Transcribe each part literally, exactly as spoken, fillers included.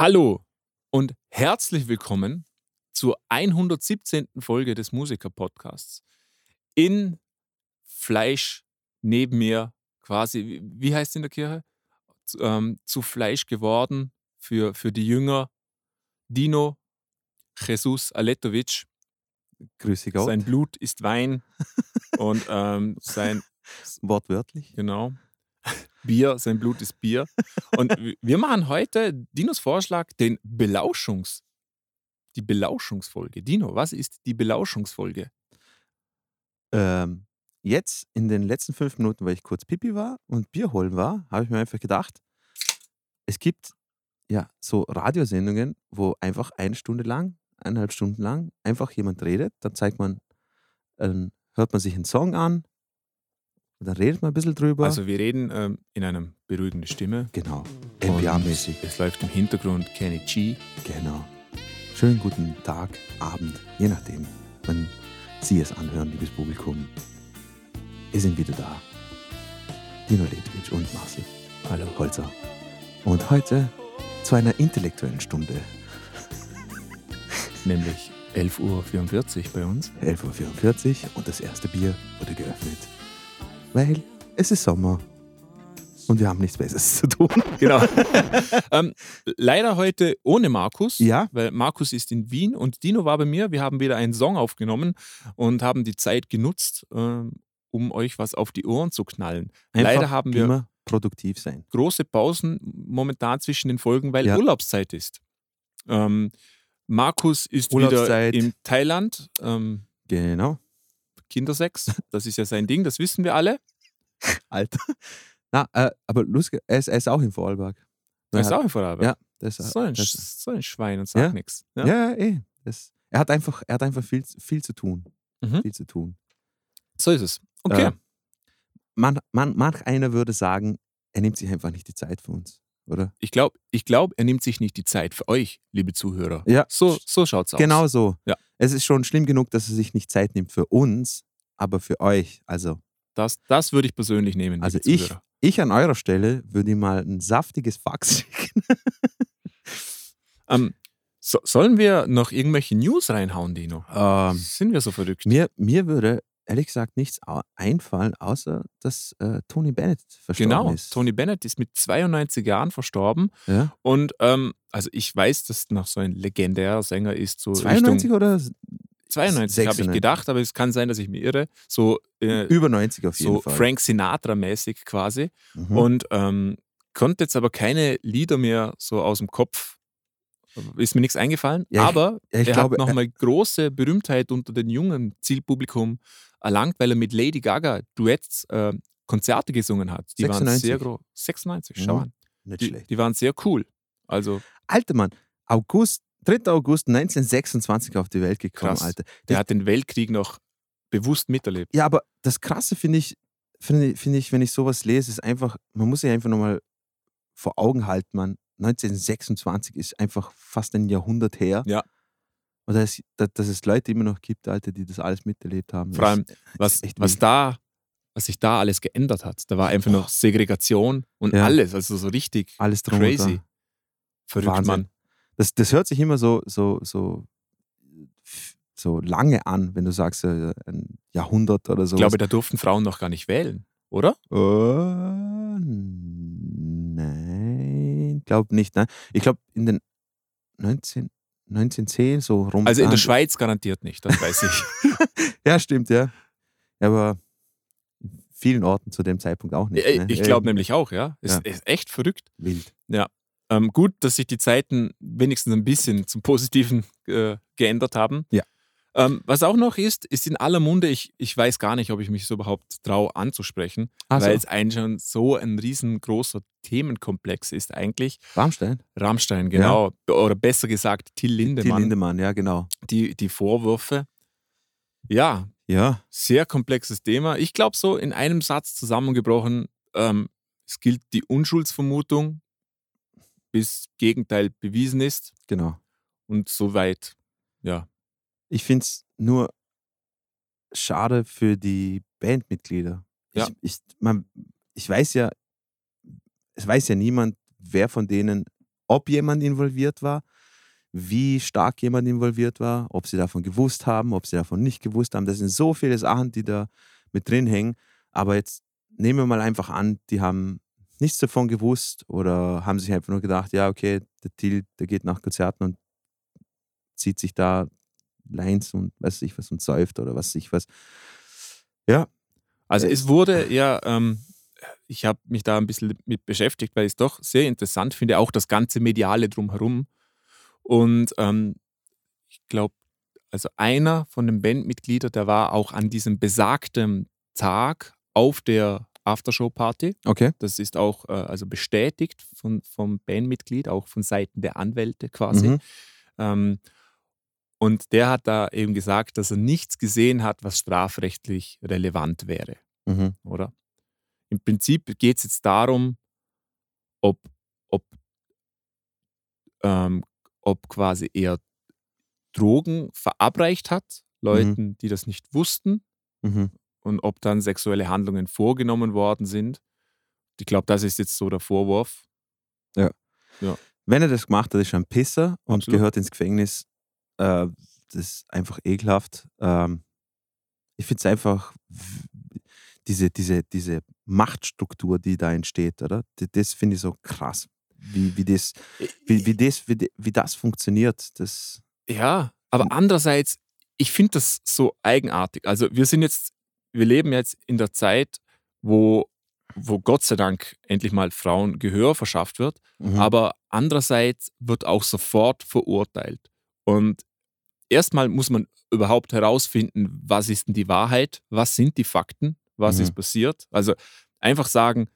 Hallo und herzlich willkommen zur hundertsiebzehnten Folge des Musiker-Podcasts. In Fleisch neben mir quasi, wie heißt es in der Kirche? Zu, ähm, zu Fleisch geworden für, für die Jünger Dino Jesus Aletovic. Grüße Gott. Sein Blut ist Wein und ähm, sein... Wortwörtlich. Genau. Bier, sein Blut ist Bier. Und wir machen heute Dinos Vorschlag, den Belauschungs, die Belauschungsfolge. Dino, was ist die Belauschungsfolge? Ähm, jetzt in den letzten fünf Minuten, weil ich kurz Pipi war und Bier holen war, habe ich mir einfach gedacht, es gibt ja so Radiosendungen, wo einfach eine Stunde lang, eineinhalb Stunden lang einfach jemand redet, dann zeigt man, ähm, hört man sich einen Song an, dann redet man ein bisschen drüber. Also wir reden ähm, in einer beruhigenden Stimme. Genau, M P A-mäßig. Es läuft im Hintergrund Kenny G. Genau. Schönen guten Tag, Abend, je nachdem, wann Sie es anhören, liebes Publikum. Wir sind wieder da. Dino Ledwitz und Marcel. Hallo. Holzer. Und heute zu einer intellektuellen Stunde. Nämlich elf Uhr vierundvierzig bei uns. elf Uhr vierundvierzig und das erste Bier wurde geöffnet. Weil es ist Sommer und wir haben nichts Besseres zu tun. Genau. ähm, leider heute ohne Markus, ja, weil Markus ist in Wien und Dino war bei mir. Wir haben wieder einen Song aufgenommen und haben die Zeit genutzt, ähm, um euch was auf die Ohren zu knallen. Einfach leider haben wir immer produktiv sein. Große Pausen momentan zwischen den Folgen, weil ja. Urlaubszeit ist. Ähm, Markus ist wieder in Thailand. Ähm, genau. Kindersex, das ist ja sein Ding, das wissen wir alle. Alter. Na, äh, aber lustig, er ist, er ist auch in Vorarlberg. Er ist auch in Vorarlberg? Ja. Das ist so, ein, das ist so ein Schwein und sagt ja. nichts. Ja, ja, ja eh. Das, er hat einfach, er hat einfach viel, viel zu tun. Mhm. Viel zu tun. So ist es. Okay. Äh, man, man, manch einer würde sagen, er nimmt sich einfach nicht die Zeit für uns, oder? Ich glaube, ich glaub, er nimmt sich nicht die Zeit für euch, liebe Zuhörer. Ja. So, so schaut es aus. Genau so. Ja. Es ist schon schlimm genug, dass er sich nicht Zeit nimmt für uns, aber für euch. Also das, das würde ich persönlich nehmen. Also ich, ich an eurer Stelle würde ihm mal ein saftiges Fax schicken. ähm, so, sollen wir noch irgendwelche News reinhauen, Dino? Ähm, Sind wir so verrückt? Mir, mir würde ehrlich gesagt nichts einfallen, außer dass äh, Tony Bennett verstorben genau, ist. Genau, Tony Bennett ist mit zweiundneunzig Jahren verstorben. Ja. Und ähm, also ich weiß, dass noch so ein legendärer Sänger ist. So zweiundneunzig Richtung, oder? zweiundneunzig habe ich gedacht, aber es kann sein, dass ich mich irre. So, äh, über neunzig auf jeden so Fall. So Frank Sinatra-mäßig quasi. Mhm. Und ähm, konnte jetzt aber keine Lieder mehr so aus dem Kopf. Ist mir nichts eingefallen. Ja, aber ich, ja, ich er glaube, hat nochmal große Berühmtheit unter den jungen Zielpublikum erlangt, weil er mit Lady Gaga Duets äh, Konzerte gesungen hat. Die sechsundneunzig. Waren sehr groß. sechsundneunzig, schau an. Ja, nicht die, schlecht. Die waren sehr cool. Also, alter Mann, August, dritter August neunzehnhundertsechsundzwanzig auf die Welt gekommen, krass. Alter. Der das, hat den Weltkrieg noch bewusst miterlebt. Ja, aber das Krasse finde ich, finde find ich, wenn ich sowas lese, ist einfach, man muss sich einfach nochmal vor Augen halten, man. neunzehnhundertsechsundzwanzig ist einfach fast ein Jahrhundert her. Ja. Und dass, dass es Leute immer noch gibt, Alter, die das alles miterlebt haben. Vor allem, was, was, da, was sich da alles geändert hat. Da war einfach oh. noch Segregation und ja. alles. Also so richtig alles drum crazy. Verrückt, Wahnsinn. Mann. Das, das hört sich immer so, so, so, so lange an, wenn du sagst, ein Jahrhundert oder so. Ich glaube, da durften Frauen noch gar nicht wählen, oder? Oh, nein, ich glaube nicht. Ne? Ich glaube, in den neunzehnhundertzehn so rum. Also in der Schweiz garantiert nicht, das weiß ich. Ja, stimmt, ja. Aber in vielen Orten zu dem Zeitpunkt auch nicht. Ne? Ich glaube nämlich auch, ja. Ist, ja. ist echt verrückt. Wild. Ja. Ähm, gut, dass sich die Zeiten wenigstens ein bisschen zum Positiven äh, geändert haben. Ja. Ähm, was auch noch ist, ist in aller Munde, ich, ich weiß gar nicht, ob ich mich so überhaupt traue anzusprechen, so. Weil es eigentlich schon so ein riesengroßer Themenkomplex ist eigentlich. Rammstein? Rammstein, genau. Ja. Oder besser gesagt, Till Lindemann. Till Lindemann, ja, genau. Die, die Vorwürfe. Ja, ja, sehr komplexes Thema. Ich glaube so in einem Satz zusammengebrochen, ähm, es gilt die Unschuldsvermutung, bis Gegenteil bewiesen ist. Genau. Und soweit, ja. Ich finde es nur schade für die Bandmitglieder. Ja. Ich, ich, man, ich weiß ja, es weiß ja niemand, wer von denen ob jemand involviert war, wie stark jemand involviert war, ob sie davon gewusst haben, ob sie davon nicht gewusst haben. Das sind so viele Sachen, die da mit drin hängen. Aber jetzt nehmen wir mal einfach an, die haben nichts davon gewusst oder haben sich einfach nur gedacht, ja, okay, der Till, der geht nach Konzerten und zieht sich da Lines und weiß ich was und säuft oder was ich was. Ja. Also es wurde ja, ähm, ich habe mich da ein bisschen mit beschäftigt, weil ich es doch sehr interessant finde, auch das ganze Mediale drumherum. Und ähm, ich glaube, also einer von den Bandmitgliedern, der war auch an diesem besagten Tag auf der Aftershow-Party. Okay. Das ist auch äh, also bestätigt von, vom Bandmitglied, auch von Seiten der Anwälte quasi. Mhm. Ähm, und der hat da eben gesagt, dass er nichts gesehen hat, was strafrechtlich relevant wäre. Mhm. Oder? Im Prinzip geht es jetzt darum, ob, ob, ähm, ob quasi er Drogen verabreicht hat, Leuten, mhm. die das nicht wussten. Mhm. Und ob dann sexuelle Handlungen vorgenommen worden sind. Ich glaube, das ist jetzt so der Vorwurf. Ja. ja. Wenn er das gemacht hat, ist er ein Pisser und Absolut. gehört ins Gefängnis. Äh, das ist einfach ekelhaft. Ähm, ich finde es einfach, diese, diese, diese Machtstruktur, die da entsteht, oder? Das finde ich so krass, wie, wie, das, wie, wie, das, wie, wie das funktioniert. Das ja, aber andererseits, ich finde das so eigenartig. Also wir sind jetzt Wir leben jetzt in der Zeit, wo, wo Gott sei Dank endlich mal Frauen Gehör verschafft wird, mhm. aber andererseits wird auch sofort verurteilt. Und erstmal muss man überhaupt herausfinden, was ist denn die Wahrheit, was sind die Fakten, was mhm. ist passiert. Also einfach sagen,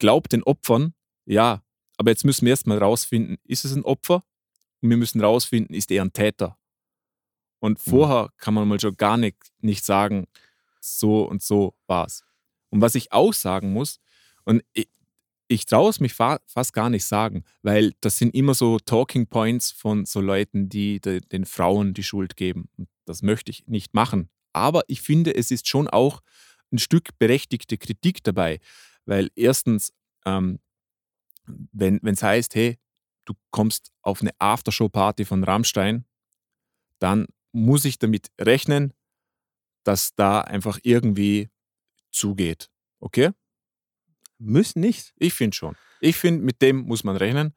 glaubt den Opfern, ja, aber jetzt müssen wir erstmal rausfinden, ist es ein Opfer? Und wir müssen rausfinden, ist er ein Täter? Und vorher mhm. kann man mal schon gar nicht, nicht sagen, so und so war's. Und was ich auch sagen muss, und ich, ich traue es mich fa- fast gar nicht sagen, weil das sind immer so Talking Points von so Leuten, die de, den Frauen die Schuld geben. Und das möchte ich nicht machen. Aber ich finde, es ist schon auch ein Stück berechtigte Kritik dabei, weil erstens, ähm, wenn es heißt, hey, du kommst auf eine Aftershow-Party von Rammstein, dann muss ich damit rechnen, dass da einfach irgendwie zugeht. Okay? Müssen nicht. Ich finde schon. Ich finde, mit dem muss man rechnen.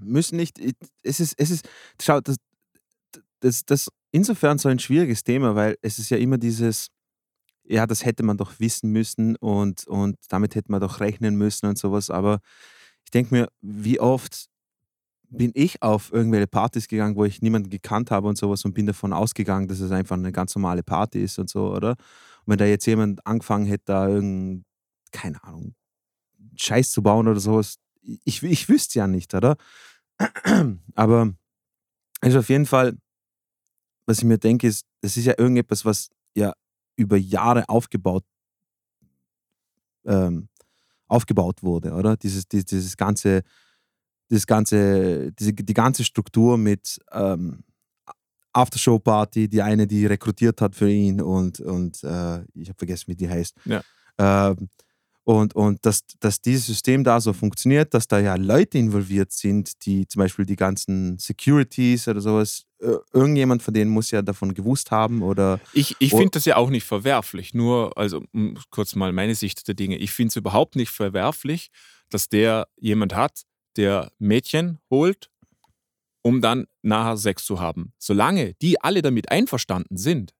Müssen nicht. Es ist, es ist, schau, das, das, das insofern so ein schwieriges Thema, weil es ist ja immer dieses, ja, das hätte man doch wissen müssen und, und damit hätte man doch rechnen müssen und sowas. Aber ich denke mir, wie oft bin ich auf irgendwelche Partys gegangen, wo ich niemanden gekannt habe und sowas und bin davon ausgegangen, dass es einfach eine ganz normale Party ist und so, oder? Und wenn da jetzt jemand angefangen hätte, da irgendeinen, keine Ahnung, Scheiß zu bauen oder sowas, ich, ich wüsste es ja nicht, oder? Aber also auf jeden Fall, was ich mir denke, ist, das ist ja irgendetwas, was ja über Jahre aufgebaut ähm, aufgebaut wurde, oder? Dieses, dieses, dieses ganze Das ganze, diese, die ganze Struktur mit ähm, Aftershow-Party, die eine, die rekrutiert hat für ihn und, und äh, ich habe vergessen, wie die heißt. Ja. Ähm, und und dass, dass dieses System da so funktioniert, dass da ja Leute involviert sind, die zum Beispiel die ganzen Securities oder sowas, irgendjemand von denen muss ja davon gewusst haben oder... Ich, ich finde das ja auch nicht verwerflich, nur, also kurz mal meine Sicht der Dinge, ich finde es überhaupt nicht verwerflich, dass der jemand hat, der Mädchen holt, um dann nachher Sex zu haben. Solange die alle damit einverstanden sind,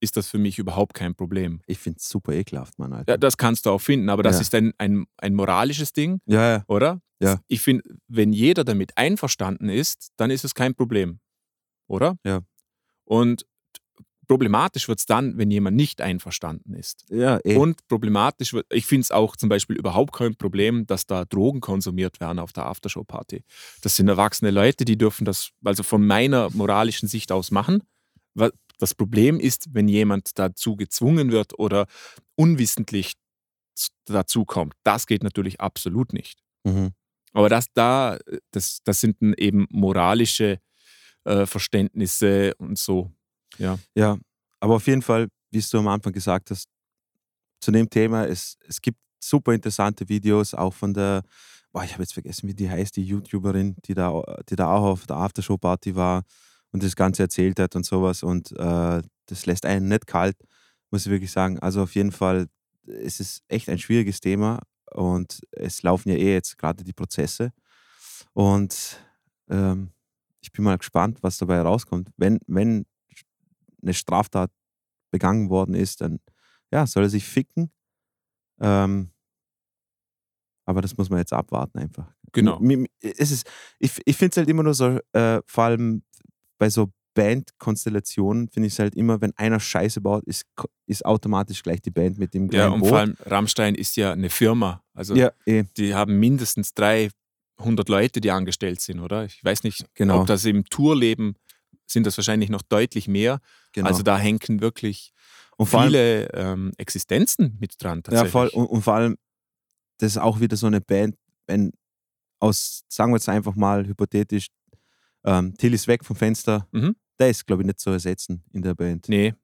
ist das für mich überhaupt kein Problem. Ich finde es super ekelhaft, Mann, Alter. Ja, das kannst du auch finden, aber das ja. ist ein, ein, ein moralisches Ding, ja, ja. oder? Ja. Ich finde, wenn jeder damit einverstanden ist, dann ist es kein Problem, oder? Ja. Und problematisch wird es dann, wenn jemand nicht einverstanden ist. Ja, eh. Und problematisch wird, ich finde es auch zum Beispiel überhaupt kein Problem, dass da Drogen konsumiert werden auf der Aftershow-Party. Das sind erwachsene Leute, die dürfen das, also von meiner moralischen Sicht aus machen. Das Problem ist, wenn jemand dazu gezwungen wird oder unwissentlich dazu kommt. Das geht natürlich absolut nicht. Mhm. Aber das da, das, das sind eben moralische äh, Verständnisse und so. Ja. ja, aber auf jeden Fall, wie du am Anfang gesagt hast, zu dem Thema, es, es gibt super interessante Videos, auch von der boah, ich habe jetzt vergessen, wie die heißt, die YouTuberin, die da, die da auch auf der Aftershow-Party war und das Ganze erzählt hat und sowas. Und äh, das lässt einen nicht kalt, muss ich wirklich sagen. Also auf jeden Fall, es ist echt ein schwieriges Thema und es laufen ja eh jetzt gerade die Prozesse. Und ähm, ich bin mal gespannt, was dabei rauskommt. Wenn, wenn eine Straftat begangen worden ist, dann ja, soll er sich ficken. Ähm, aber das muss man jetzt abwarten einfach. Genau. Es ist, ich ich finde es halt immer nur so, äh, vor allem bei so Bandkonstellationen finde ich es halt immer, wenn einer Scheiße baut, ist, ist automatisch gleich die Band mit dem kleinen Boot. Ja, und Boot. Vor allem Rammstein ist ja eine Firma. Also ja, eh. Die haben mindestens dreihundert Leute, die angestellt sind, oder? Ich weiß nicht, genau. Ob das im Tourleben sind das wahrscheinlich noch deutlich mehr. Genau. Also da hängen wirklich und viele allem, ähm, Existenzen mit dran. Ja, voll. Und, und vor allem, das ist auch wieder so eine Band, wenn aus, sagen wir jetzt einfach mal hypothetisch, ähm, Till ist weg vom Fenster, mhm. Der ist, glaube ich, nicht zu ersetzen in der Band. Nee.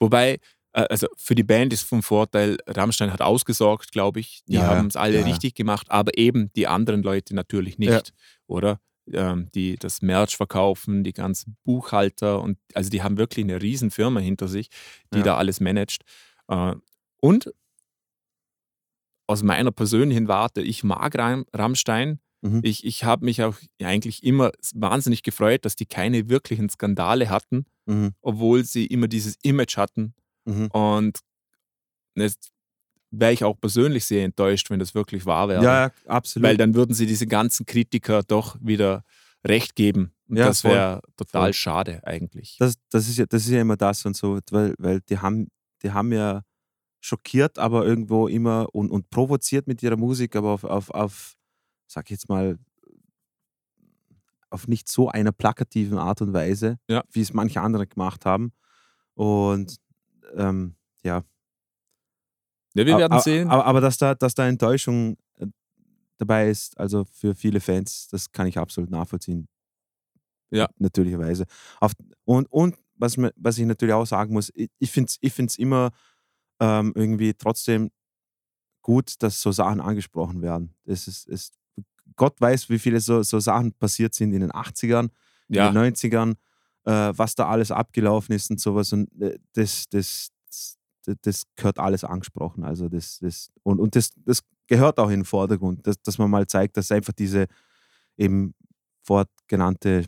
Wobei, äh, also für die Band ist vom Vorteil, Rammstein hat ausgesorgt, glaube ich. Die ja, haben es alle ja. richtig gemacht, aber eben die anderen Leute natürlich nicht, ja. Oder? Die das Merch verkaufen, die ganzen Buchhalter und also die haben wirklich eine riesen Firma hinter sich, die ja. da alles managt. Und aus meiner persönlichen Warte, ich mag Rammstein. Mhm. Ich, ich habe mich auch eigentlich immer wahnsinnig gefreut, dass die keine wirklichen Skandale hatten, mhm. obwohl sie immer dieses Image hatten. Mhm. Und jetzt wäre ich auch persönlich sehr enttäuscht, wenn das wirklich wahr wäre. Ja, absolut. Weil dann würden sie diese ganzen Kritiker doch wieder recht geben. Und ja, das wäre total voll. Schade eigentlich. Das, das, ist ja, das ist ja immer das und so, weil, weil die, haben, die haben ja schockiert, aber irgendwo immer und, und provoziert mit ihrer Musik, aber auf, auf, auf, sag ich jetzt mal, auf nicht so einer plakativen Art und Weise, ja. wie es manche andere gemacht haben. Und ähm, ja, Ja, wir werden aber, sehen. Aber, aber dass, da, dass da Enttäuschung dabei ist, also für viele Fans, das kann ich absolut nachvollziehen. Ja. Natürlicherweise. Auf, und und was, was ich natürlich auch sagen muss, ich, ich finde es ich find's immer ähm, irgendwie trotzdem gut, dass so Sachen angesprochen werden. Es ist, es, Gott weiß, wie viele so, so Sachen passiert sind in den achtzigern, ja. in den neunzigern, äh, was da alles abgelaufen ist und sowas. Und äh, das, das das gehört alles angesprochen. Also das, das, und und das, das gehört auch in den Vordergrund, dass, dass man mal zeigt, dass einfach diese eben fortgenannte,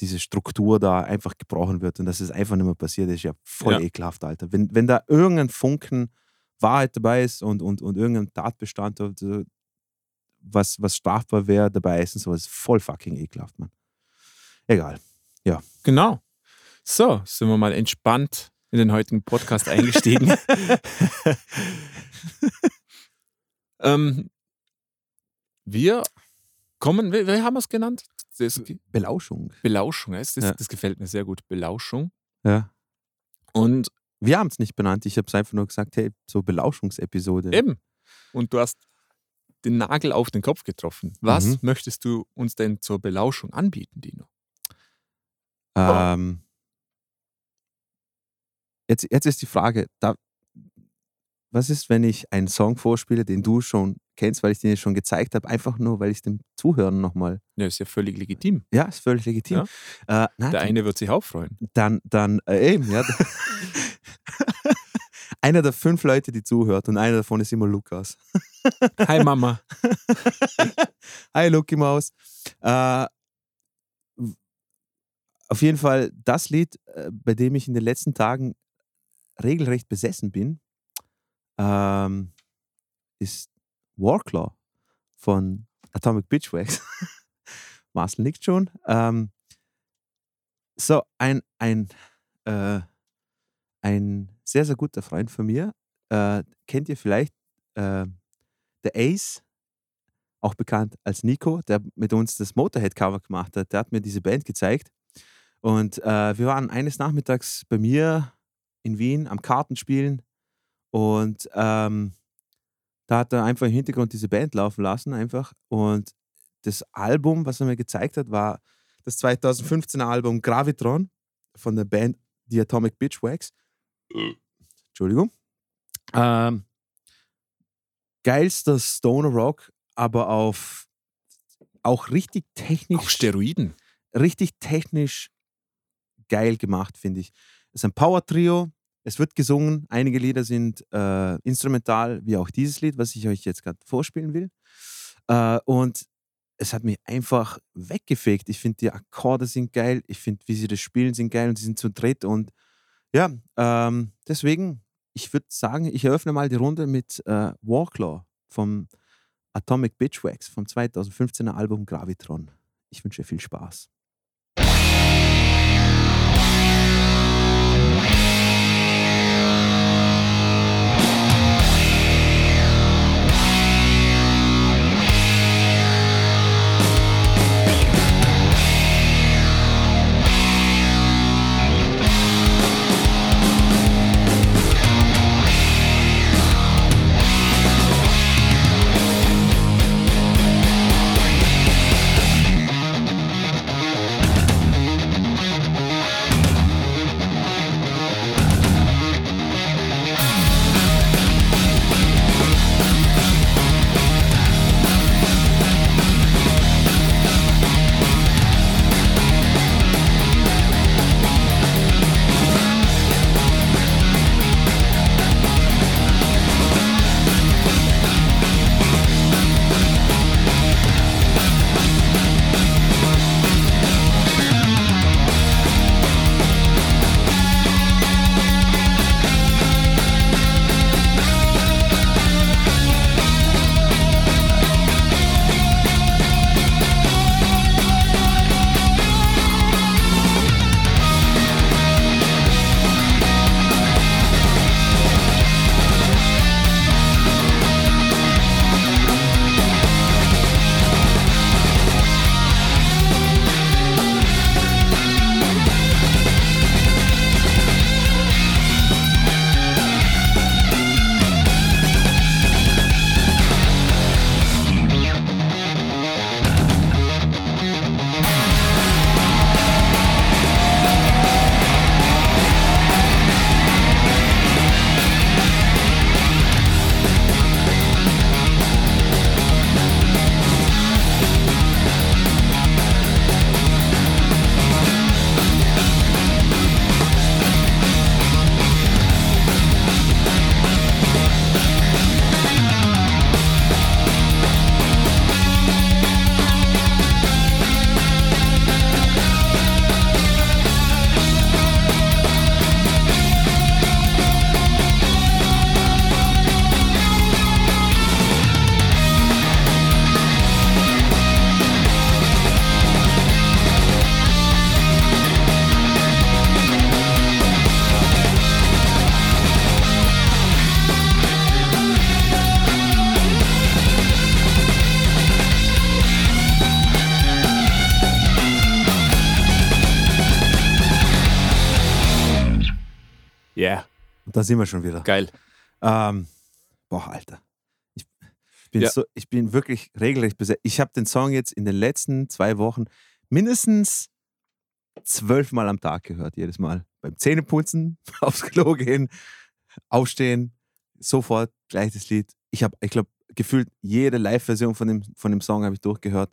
diese Struktur da einfach gebrochen wird und dass es einfach nicht mehr passiert, das ist ja voll ja. ekelhaft, Alter. Wenn, wenn da irgendein Funken Wahrheit dabei ist und, und, und irgendein Tatbestand, was, was strafbar wäre, dabei ist und sowas, voll fucking ekelhaft, Mann. Egal. Ja. Genau. So, sind wir mal entspannt in den heutigen Podcast eingestiegen. ähm, wir kommen, wie, wie haben wir es genannt? Das, Belauschung. Belauschung, das, das, ja. das gefällt mir sehr gut. Belauschung. Ja. Und wir haben es nicht benannt, ich habe es einfach nur gesagt, hey, so Belauschungsepisode. Eben. Und du hast den Nagel auf den Kopf getroffen. Was mhm. möchtest du uns denn zur Belauschung anbieten, Dino? Ähm... Oh. Jetzt, jetzt ist die Frage, da, was ist, wenn ich einen Song vorspiele, den du schon kennst, weil ich den schon gezeigt habe, einfach nur, weil ich es dem Zuhören nochmal... Ja, ist ja völlig legitim. Ja, ist völlig legitim. Ja. Äh, nein, der eine wird sich auch freuen. Dann, dann äh, eben, ja. Einer der fünf Leute, die zuhört und einer davon ist immer Lukas. Hi Mama. Hi Lucky Maus. Äh, auf jeden Fall das Lied, äh, bei dem ich in den letzten Tagen regelrecht besessen bin, ähm, ist Warclaw von Atomic Bitchwax. Marcel nickt schon. Ähm, so, ein, ein, äh, ein sehr, sehr guter Freund von mir, äh, kennt ihr vielleicht, äh, der Ace, auch bekannt als Nico, der mit uns das Motorhead-Cover gemacht hat, der hat mir diese Band gezeigt. Und äh, wir waren eines Nachmittags bei mir in Wien am Kartenspielen und ähm, da hat er einfach im Hintergrund diese Band laufen lassen einfach und das Album, was er mir gezeigt hat, war das zweitausendfünfzehner Album Gravitron von der Band The Atomic Bitchwax. Entschuldigung. Ähm, geilster Stoner Rock aber auf auch richtig technisch. Auf Steroiden. Richtig technisch geil gemacht, finde ich. Es ist ein Power-Trio, es wird gesungen, einige Lieder sind äh, instrumental, wie auch dieses Lied, was ich euch jetzt gerade vorspielen will. Äh, und es hat mich einfach weggefegt. Ich finde, die Akkorde sind geil, ich finde, wie sie das spielen, sind geil und sie sind zu dritt. Und ja, ähm, deswegen, ich würde sagen, ich eröffne mal die Runde mit äh, Warclaw vom Atomic Bitchwax vom zweitausendfünfzehner Album Gravitron. Ich wünsche viel Spaß. Da sind wir schon wieder. Geil. Ähm, boah, Alter. Ich bin, ja. so, ich bin wirklich regelrecht besessen. Ich habe den Song jetzt in den letzten zwei Wochen mindestens zwölfmal am Tag gehört. Jedes Mal beim Zähneputzen, aufs Klo gehen, aufstehen, sofort gleich das Lied. Ich habe, ich glaube, gefühlt jede Live-Version von dem, von dem Song habe ich durchgehört.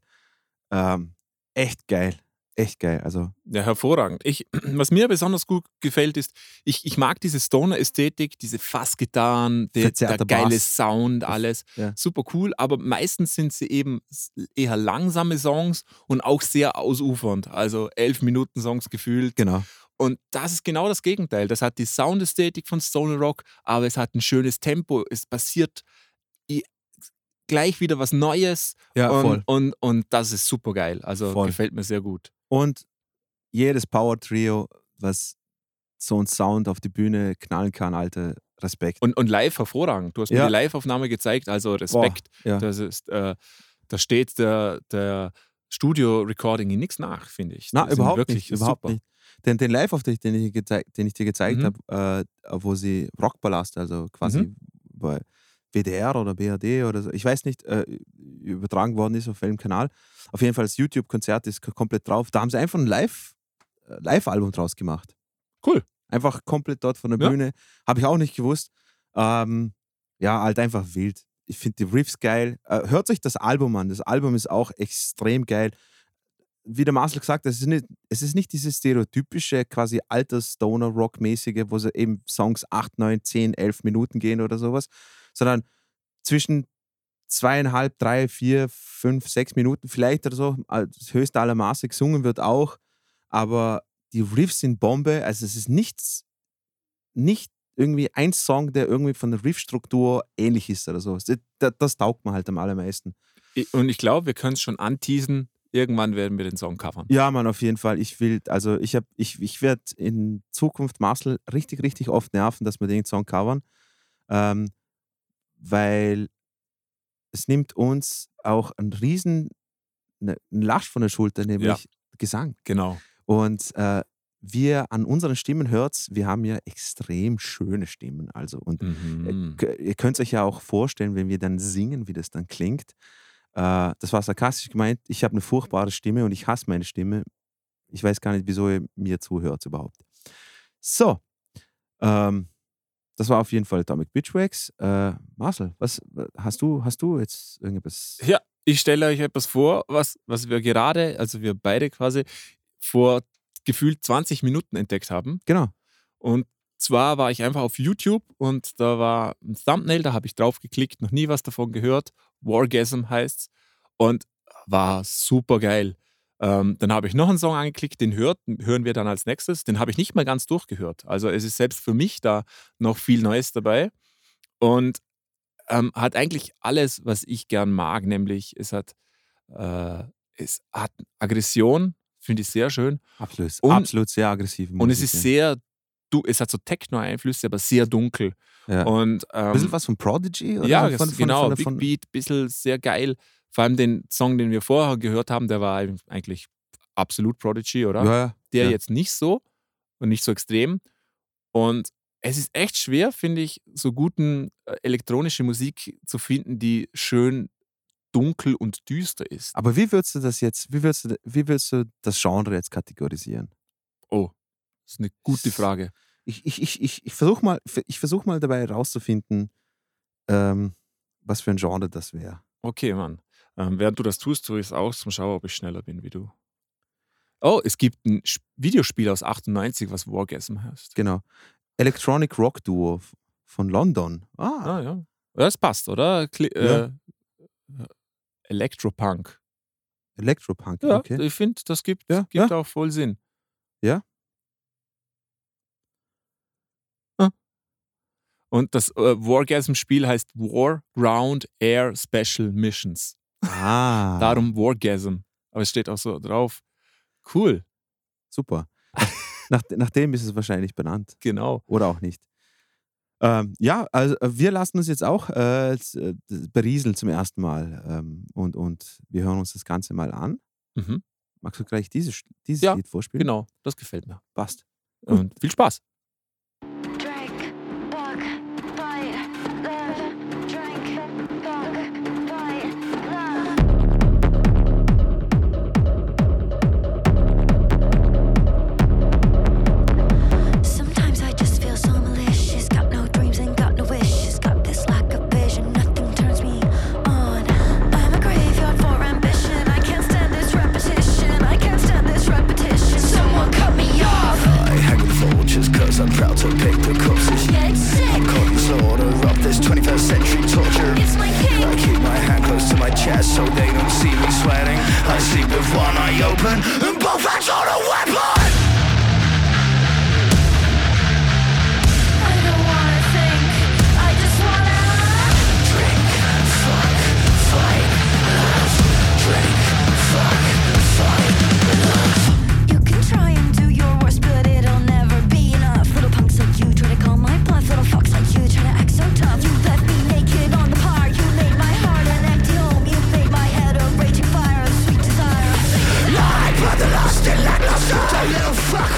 Ähm, echt geil. Echt geil, also. Ja, hervorragend. Ich, was mir besonders gut gefällt ist, ich, ich mag diese Stoner-Ästhetik, diese Fassgitarren, der, der geile Bass. Sound, alles. Ja. Super cool, aber meistens sind sie eben eher langsame Songs und auch sehr ausufernd. Also elf Minuten Songs gefühlt. Genau. Und das ist genau das Gegenteil. Das hat die Soundästhetik von Stoner Rock, aber es hat ein schönes Tempo. Es passiert gleich wieder was Neues. Ja, und, voll. Und, und das ist super geil. Also voll. Gefällt mir sehr gut. Und jedes Power-Trio, was so einen Sound auf die Bühne knallen kann, Alter, Respekt. Und, und live hervorragend. Du hast ja. mir die Live-Aufnahme gezeigt, also Respekt. Boah, ja. Das ist, äh, da steht der, der Studio-Recording in nichts nach, finde ich. Na, überhaupt wirklich, nicht. Überhaupt nicht. Den, den Live-Auftritt, den ich, gezei- den ich dir gezeigt mhm. habe, äh, wo sie Rockballast, also quasi mhm. bei W D R oder B R D oder so, ich weiß nicht, äh, übertragen worden ist auf welchem Kanal. Auf jeden Fall das YouTube-Konzert ist komplett drauf. Da haben sie einfach ein Live, äh, Live-Album draus gemacht. Cool. Einfach komplett dort von der ja. Bühne. Habe ich auch nicht gewusst. Ähm, ja, halt einfach wild. Ich finde die Riffs geil. Hört euch das Album an. Das Album ist auch extrem geil. Wie der Marcel gesagt hat, es ist nicht, es ist nicht dieses stereotypische, quasi alter Stoner-Rock-mäßige, wo so eben Songs acht, neun, zehn, elf Minuten gehen oder sowas, sondern zwischen zweieinhalb, drei, vier, fünf, sechs Minuten vielleicht oder so, das höchste aller Maße gesungen wird auch, aber die Riffs sind Bombe, also es ist nichts, nicht irgendwie ein Song, der irgendwie von der Riffstruktur ähnlich ist oder so. Das, das taugt man halt am allermeisten. Und ich glaube, wir können es schon anteasen, irgendwann werden wir den Song covern. Ja, Mann, auf jeden Fall. Ich will, also ich, hab, ich, ich werde in Zukunft Marcel richtig, richtig oft nerven, dass wir den Song covern, ähm, weil es nimmt uns auch einen riesen eine, eine Last von der Schulter, nämlich ja. Gesang. Genau. Und äh, wir an unseren Stimmen hört's, wir haben ja extrem schöne Stimmen. Also und mhm. ihr, ihr könnt euch ja auch vorstellen, wenn wir dann singen, wie das dann klingt. Uh, das war sarkastisch gemeint. Ich habe eine furchtbare Stimme und ich hasse meine Stimme. Ich weiß gar nicht, wieso ihr mir zuhört überhaupt. So, ähm, das war auf jeden Fall Atomic Bitchwax. Äh, Marcel, was hast du? Hast du jetzt irgendwas? Ja, ich stelle euch etwas vor, was, was wir gerade, also wir beide quasi vor gefühlt zwanzig Minuten entdeckt haben. Genau. Und zwar war ich einfach auf YouTube und da war ein Thumbnail, da habe ich drauf geklickt, noch nie was davon gehört. Wargasm heißt's und war super geil. Ähm, dann habe ich noch einen Song angeklickt, den hört, hören wir dann als nächstes. Den habe ich nicht mal ganz durchgehört. Also es ist selbst für mich da noch viel Neues dabei und ähm, hat eigentlich alles, was ich gern mag, nämlich es hat, äh, es hat Aggression, finde ich sehr schön. Absolut, und, absolut sehr aggressiv. Und es ist sehr Du, es hat so Techno-Einflüsse, aber sehr dunkel. Ja. Und, ähm, ein bisschen was von Prodigy? Oder? Ja, von, genau. Von, von, von, Big Beat, ein bisschen sehr geil. Vor allem den Song, den wir vorher gehört haben, der war eigentlich absolut Prodigy, oder? Ja, der ja. Jetzt nicht so und nicht so extrem. Und es ist echt schwer, finde ich, so guten äh, elektronische Musik zu finden, die schön dunkel und düster ist. Aber wie würdest du das jetzt, wie würdest du, wie würdest du das Genre jetzt kategorisieren? Oh, das ist eine gute Frage. Ich, ich, ich, ich, ich versuche mal, ich versuch mal dabei herauszufinden, ähm, was für ein Genre das wäre. Okay, Mann. Ähm, während du das tust, tue ich es auch zum Schauen, ob ich schneller bin wie du. Oh, es gibt ein Videospiel aus achtundneunzig, was Wargasm heißt. Genau. Electronic Rock Duo von London. Ah, ah ja. Das passt, oder? Kli- ja. äh, Elektropunk. Elektropunk, ja, okay. Ich finde, das gibt, ja, gibt ja. auch voll Sinn. Ja. Und das äh, Wargasm-Spiel heißt War Ground Air Special Missions. Ah. Darum Wargasm. Aber es steht auch so drauf. Cool. Super. Nach, nach dem ist es wahrscheinlich benannt. Genau. Oder auch nicht. Ähm, ja, also wir lassen uns jetzt auch äh, berieseln zum ersten Mal. Ähm, und, und wir hören uns das Ganze mal an. Mhm. Magst du gleich dieses, dieses ja, Lied vorspielen? Genau, das gefällt mir. Passt. Gut. Und viel Spaß. I'm proud to pick the corpses. Get sick. I'm caught in disorder of this twenty-first century torture. It's my king. I keep my hand close to my chest so they don't see me sweating. I sleep with one eye open and both hands on a weapon. Fight!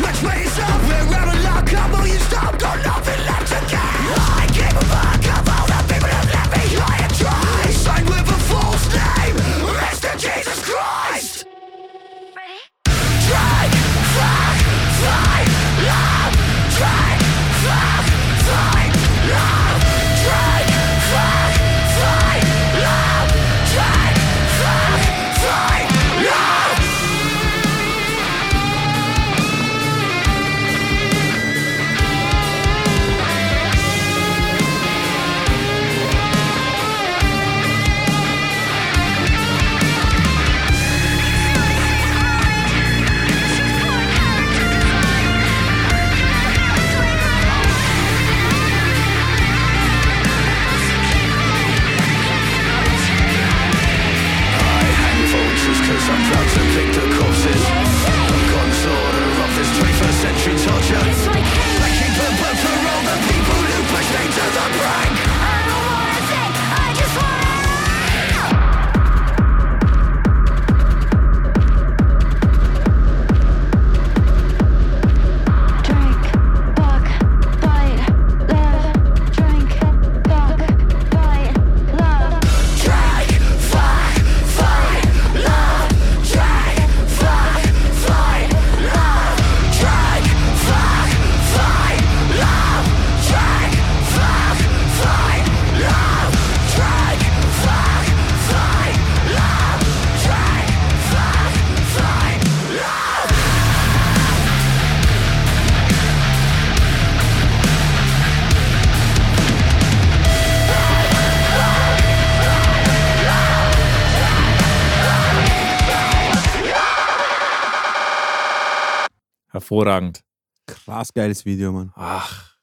Hervorragend. Krass geiles Video, Mann. Ach.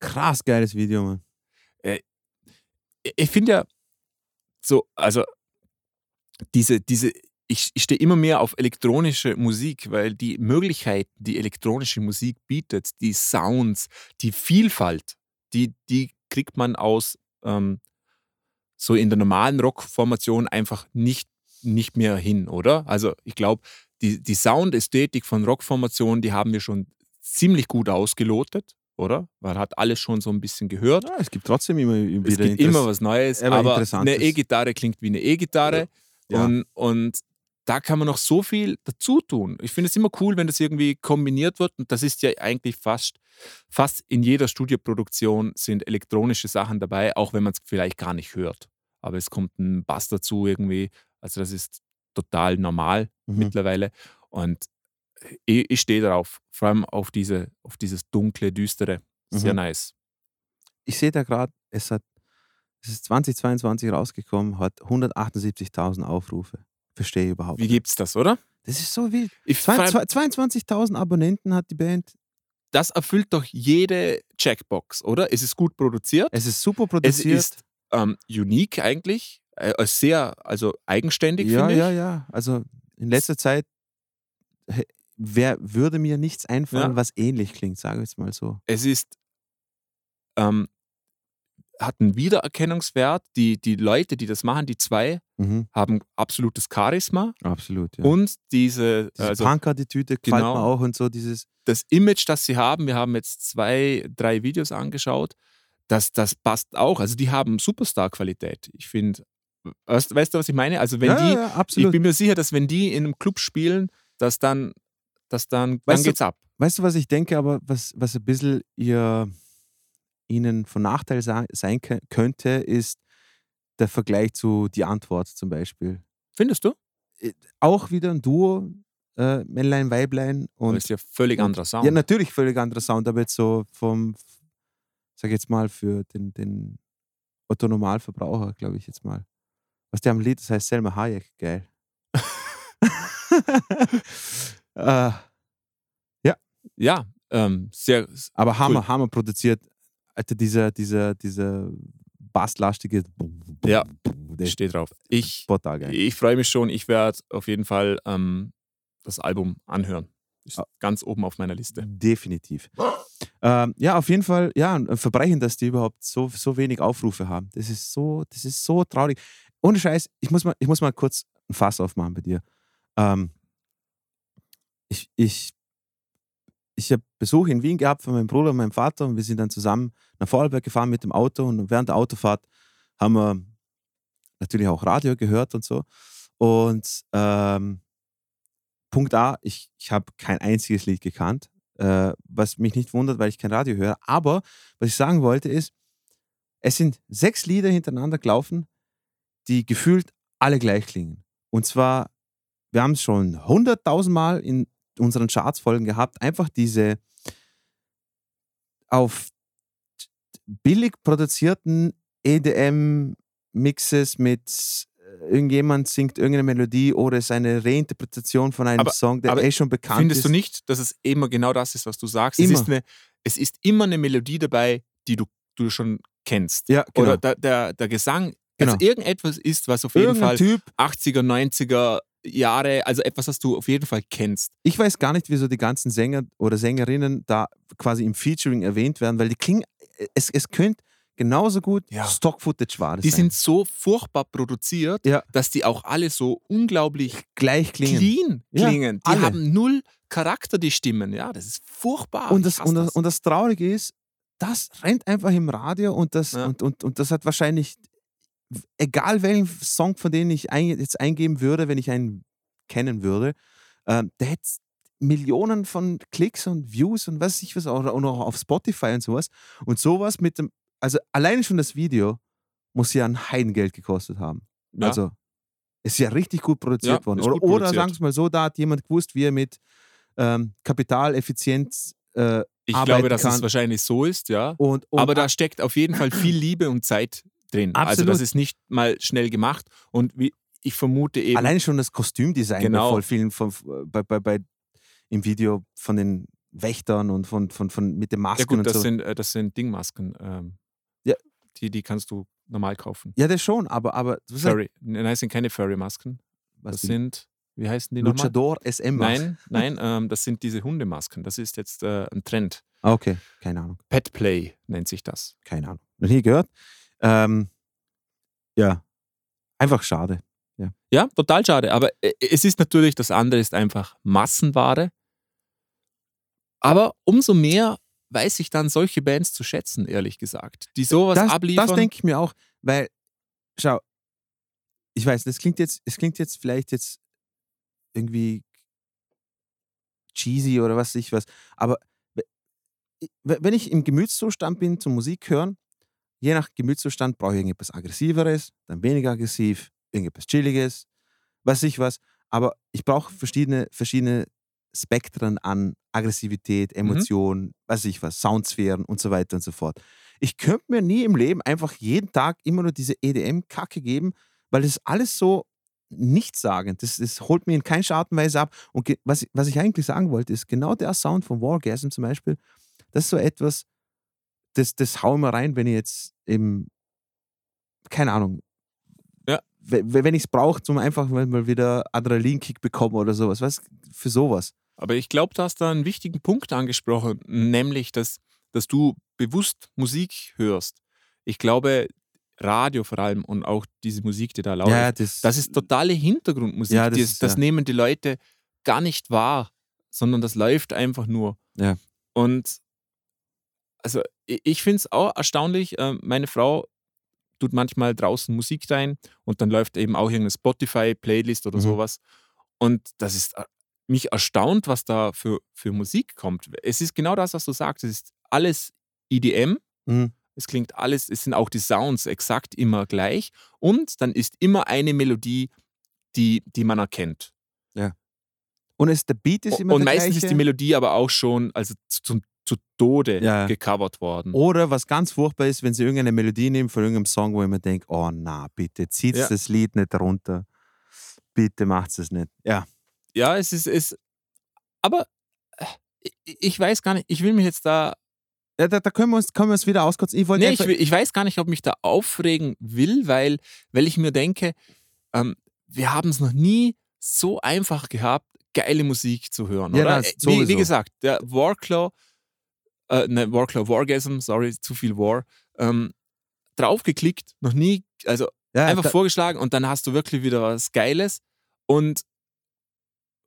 Krass geiles Video, Mann. Ich finde ja so, also diese, diese, ich, ich stehe immer mehr auf elektronische Musik, weil die Möglichkeiten, die elektronische Musik bietet, die Sounds, die Vielfalt, die, die kriegt man aus ähm, so in der normalen Rockformation einfach nicht, nicht mehr hin, oder? Also ich glaube, die, die Soundästhetik von Rockformationen, die haben wir schon ziemlich gut ausgelotet, oder? Man hat alles schon so ein bisschen gehört. Ja, es gibt trotzdem immer wieder es gibt immer was Neues, aber, aber eine E-Gitarre klingt wie eine E-Gitarre. Ja. Und, und da kann man noch so viel dazu tun. Ich finde es immer cool, wenn das irgendwie kombiniert wird. Und das ist ja eigentlich fast, fast in jeder Studioproduktion sind elektronische Sachen dabei, auch wenn man es vielleicht gar nicht hört. Aber es kommt ein Bass dazu irgendwie. Also das ist total normal mhm. mittlerweile. Und ich, ich stehe darauf, vor allem auf, diese, auf dieses dunkle, düstere. Sehr mhm. nice. Ich sehe da gerade, es, es ist zwanzig zweiundzwanzig rausgekommen, hat hundertachtundsiebzigtausend Aufrufe. Verstehe ich überhaupt nicht. Wie gibt's das, oder? Das ist so wild. zweiundzwanzigtausend Abonnenten hat die Band. Das erfüllt doch jede Checkbox, oder? Es ist gut produziert. Es ist super produziert. Es ist ähm, unique eigentlich. Äh, sehr also eigenständig, ja, finde ich. Ja, ja, ja. Also in letzter Zeit Wer würde mir nichts einfallen, ja. was ähnlich klingt, sage ich es mal so. Es ist, ähm, hat einen Wiedererkennungswert. Die, die Leute, die das machen, die zwei, mhm. haben absolutes Charisma. Absolut, ja. Und diese, diese also, Punk-Attitüde gefällt genau, mir auch und so dieses. Das Image, das sie haben, wir haben jetzt zwei, drei Videos angeschaut, das, das passt auch. Also die haben Superstar-Qualität. Ich finde, weißt, weißt du, was ich meine? Also wenn ja, die, ja, absolut. Ich bin mir sicher, dass wenn die in einem Club spielen, dass dann, dass dann, dann geht's du, ab. Weißt du, was ich denke, aber was, was ein bisschen ihr, ihnen von Nachteil sein, sein könnte, ist der Vergleich zu Die Antwort zum Beispiel. Findest du? Auch wieder ein Duo, äh, Männlein, Weiblein. Und das ist ja völlig anderer Sound. Ja, natürlich völlig anderer Sound, aber jetzt so vom, sag jetzt mal, für den, den Otto-Normalverbraucher, glaube ich jetzt mal. Was der am Lied, das heißt Selma Hayek, geil. uh, ja, ja, ähm, sehr. Aber Hammer, cool. Hammer produziert. Alter, dieser, dieser, dieser basslastige. Ja, ich stehe drauf. Ich, ich freue mich schon. Ich werde auf jeden Fall ähm, das Album anhören. Ist ah. ganz oben auf meiner Liste. Definitiv. ähm, ja, auf jeden Fall. Ja, ein Verbrechen, dass die überhaupt so, so wenig Aufrufe haben. Das ist so, das ist so traurig. Ohne Scheiß. Ich muss mal, ich muss mal kurz ein Fass aufmachen bei dir. Ähm, ich ich, ich habe Besuch in Wien gehabt von meinem Bruder und meinem Vater und wir sind dann zusammen nach Vorarlberg gefahren mit dem Auto und während der Autofahrt haben wir natürlich auch Radio gehört und so. Und ähm, Punkt A, ich, ich habe kein einziges Lied gekannt, äh, was mich nicht wundert, weil ich kein Radio höre. Aber was ich sagen wollte ist, es sind sechs Lieder hintereinander gelaufen, die gefühlt alle gleich klingen. Und zwar wir haben es schon hunderttausend Mal in unseren Charts-Folgen gehabt, einfach diese auf billig produzierten E D M-Mixes mit irgendjemand singt irgendeine Melodie oder es ist eine Reinterpretation von einem aber, Song, der eh schon bekannt findest ist. Findest du nicht, dass es immer genau das ist, was du sagst? Es ist, eine, es ist immer eine Melodie dabei, die du, du schon kennst. Ja, genau. Oder der, der, der Gesang, genau. Also irgendetwas ist, was auf jeden Fall Typ, achtziger, neunziger Jahre, also etwas, was du auf jeden Fall kennst. Ich weiß gar nicht, wieso die ganzen Sänger oder Sängerinnen da quasi im Featuring erwähnt werden, weil die klingen, es, es könnte genauso gut ja. Stock-Footage sein. Die sind so furchtbar produziert, ja. dass die auch alle so unglaublich gleich klingen. Clean ja, klingen. Die alle. Haben null Charakter, die Stimmen. Ja, das ist furchtbar. Und das, und das, das. Und das Traurige ist, das rennt einfach im Radio und das, ja. und, und, und das hat wahrscheinlich egal welchen Song von denen ich ein, jetzt eingeben würde, wenn ich einen kennen würde, ähm, der hätte Millionen von Klicks und Views und was weiß ich was auch, und auch auf Spotify und sowas. Und sowas mit dem, also alleine schon das Video muss ja ein Heidengeld gekostet haben. Ja. Also ist ja richtig gut produziert ja, worden. Oder, gut produziert. Oder sagen wir es mal so, da hat jemand gewusst, wie er mit ähm, Kapitaleffizienz äh, ich arbeiten glaube, dass kann. Es wahrscheinlich so ist, ja. Und, und, aber da steckt auf jeden Fall viel Liebe und Zeit drin. Absolut. Also das ist nicht mal schnell gemacht und wie, ich vermute eben... Alleine schon das Kostümdesign genau. bei voll vielen von, bei, bei, bei im Video von den Wächtern und von, von, von mit den Masken. Ja gut, das, und so. sind, äh, das sind Dingmasken. Ähm, ja. die, die kannst du normal kaufen. Ja, das schon, aber... aber Furry. Nein, das sind keine Furry-Masken. Was das sind... Wie heißen die nochmal? Luchador S M. Nein, nein, ähm, das sind diese Hundemasken. Das ist jetzt äh, ein Trend. Ah, okay, keine Ahnung. Pet Play nennt sich das. Keine Ahnung. Noch nie gehört. Ähm, ja, einfach schade. Ja. ja, total schade. Aber es ist natürlich, das andere ist einfach Massenware. Aber umso mehr weiß ich dann solche Bands zu schätzen, ehrlich gesagt, die sowas das, abliefern. Das denke ich mir auch, weil, schau, ich weiß, das klingt jetzt, es klingt jetzt vielleicht jetzt irgendwie cheesy oder was ich was. Aber wenn ich im Gemütszustand bin, zum Musik hören, je nach Gemütszustand brauche ich irgendetwas Aggressiveres, dann weniger aggressiv, irgendetwas Chilliges, was ich was. Aber ich brauche verschiedene, verschiedene Spektren an Aggressivität, Emotionen, mhm. was ich was, Soundsphären und so weiter und so fort. Ich könnte mir nie im Leben einfach jeden Tag immer nur diese E D M-Kacke geben, weil es alles so nichtssagend. Das, das holt mir in keiner Art und Weise ab. Und ge- was, was ich eigentlich sagen wollte, ist, genau der Sound von Wargasm zum Beispiel, das ist so etwas, das, das hau ich mal rein, wenn ich jetzt eben, keine Ahnung, ja. w- wenn ich es brauche, um einfach mal wieder Adrenalinkick bekommen oder sowas. Was für sowas. Aber ich glaube, du hast da einen wichtigen Punkt angesprochen, nämlich, dass, dass du bewusst Musik hörst. Ich glaube, Radio vor allem und auch diese Musik, die da läuft, ja, das, das ist totale Hintergrundmusik. Ja, das das, das ja. nehmen die Leute gar nicht wahr, sondern das läuft einfach nur. Ja. Und also ich finde es auch erstaunlich, meine Frau tut manchmal draußen Musik rein und dann läuft eben auch irgendeine Spotify-Playlist oder mhm. sowas. Und das ist mich erstaunt, was da für, für Musik kommt. Es ist genau das, was du sagst. Es ist alles E D M. Mhm. Es klingt alles, es sind auch die Sounds exakt immer gleich und dann ist immer eine Melodie, die, die man erkennt. Ja. Und es, der Beat ist immer und der gleiche. Und meistens ist die Melodie aber auch schon also zu, zu Tode ja. gecovert worden. Oder was ganz furchtbar ist, wenn sie irgendeine Melodie nehmen von irgendeinem Song, wo ich mir denke, oh na, bitte zieht ja. das Lied nicht runter. Bitte macht's das nicht. Ja, ja, es ist, es, aber ich weiß gar nicht, ich will mich jetzt da Ja, da, da können wir uns, können wir uns wieder auskotzen. Ich, nee, ich, ich weiß gar nicht, ob mich da aufregen will, weil, weil ich mir denke, ähm, wir haben es noch nie so einfach gehabt, geile Musik zu hören. Ja, oder? Wie, wie gesagt, der Warclaw, äh, ne, Warclaw, Wargasm, sorry, zu viel War, ähm, draufgeklickt, noch nie, also ja, einfach da, vorgeschlagen und dann hast du wirklich wieder was Geiles. Und,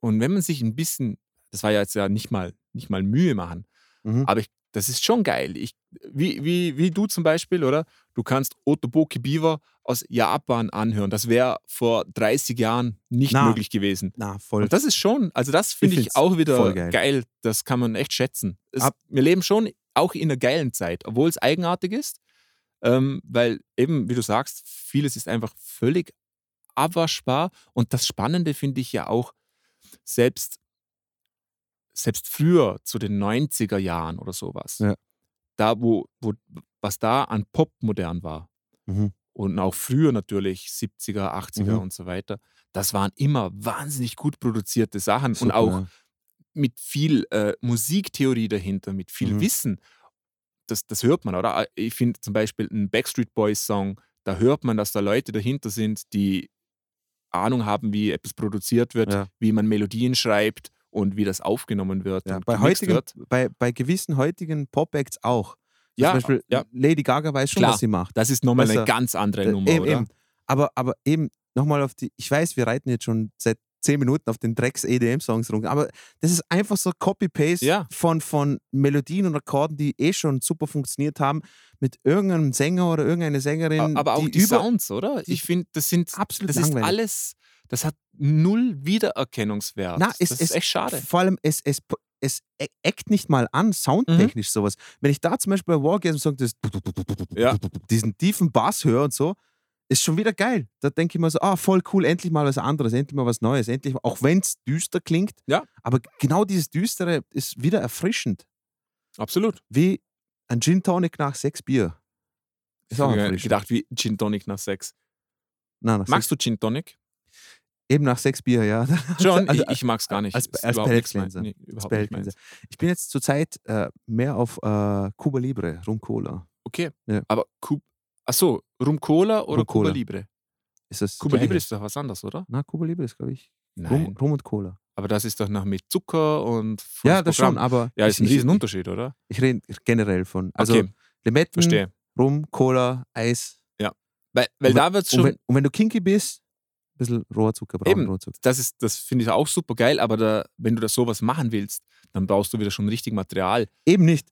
und wenn man sich ein bisschen, das war ja jetzt ja nicht mal, nicht mal Mühe machen, mhm. aber ich Das ist schon geil. Ich, wie, wie, wie du zum Beispiel, oder? Du kannst Otoboki Beaver aus Japan anhören. Das wäre vor dreißig Jahren nicht na, möglich gewesen. Na, voll. Und das ist schon, also das finde ich, ich auch wieder geil. geil. Das kann man echt schätzen. Es, Ab, wir leben schon auch in einer geilen Zeit, obwohl es eigenartig ist. Ähm, weil eben, wie du sagst, vieles ist einfach völlig abwaschbar. Und das Spannende finde ich ja auch, selbst Selbst früher, zu den neunziger Jahren oder sowas, ja. da wo, wo, was da an Pop modern war mhm. und auch früher natürlich siebziger, achtziger mhm. und so weiter, das waren immer wahnsinnig gut produzierte Sachen Super. und auch mit viel äh, Musiktheorie dahinter, mit viel mhm. Wissen. Das, das hört man, oder? Ich finde zum Beispiel einen Backstreet Boys Song, da hört man, dass da Leute dahinter sind, die Ahnung haben, wie etwas produziert wird, ja. wie man Melodien schreibt. Und wie das aufgenommen wird. Ja, bei, heutigen, wird. Bei, bei gewissen heutigen Pop-Acts auch. Ja, zum Beispiel ja. Lady Gaga weiß schon, Klar, was sie macht. Das ist nochmal also, eine ganz andere äh, Nummer, eben, oder? Eben. Aber, aber eben nochmal auf die, ich weiß, wir reiten jetzt schon seit zehn Minuten auf den Drecks-E D M-Songs rum, aber das ist einfach so Copy-Paste ja. von, von Melodien und Akkorden, die eh schon super funktioniert haben, mit irgendeinem Sänger oder irgendeiner Sängerin. Aber auch die, die über, Sounds, oder? Ich finde, das sind absolut das langweilig. Ist alles... Das hat null Wiedererkennungswert. Na, es, das ist es, echt schade. Vor allem, es, es, es eckt nicht mal an, soundtechnisch mhm. sowas. Wenn ich da zum Beispiel bei Wargasm sage, ja. diesen tiefen Bass höre und so, ist schon wieder geil. Da denke ich mir so, ah, voll cool, endlich mal was anderes, endlich mal was Neues, endlich mal, auch wenn es düster klingt. Ja. Aber genau dieses Düstere ist wieder erfrischend. Absolut. Wie ein Gin Tonic nach sechs Bier. Ist ich auch habe mir gedacht, wie Gin Tonic nach sechs. Nein, nach Magst sechs. du Gin Tonic? Eben nach sechs Bier, ja. Schon, also, ich, ich mag es gar nicht. Als, als Pelletcleanser. Nee, ich bin jetzt zurzeit äh, mehr auf äh, Cuba Libre, Rum Cola. Okay, ja. Aber Cu- achso, Rum Cola oder Rum Cola. Cuba Libre? Ist das Cuba Libre ist doch was anderes, oder? Na, Cuba Libre ist, glaube ich, Rum, Rum und Cola. Aber das ist doch nach mit Zucker und... Ja, das Programm. Schon, aber... Ja, ist ich, ein Riesenunterschied, oder? Ich rede generell von... Also, okay. Limetten, verstehe. Rum, Cola, Eis. Ja, weil, weil und, da wird es schon... Und wenn, und wenn du kinky bist... Ein bisschen Rohrzucker brauchen. Eben, Rohrzucker. Das ist, das finde ich auch super geil, aber da, wenn du das sowas machen willst, dann brauchst du wieder schon richtig Material. Eben nicht.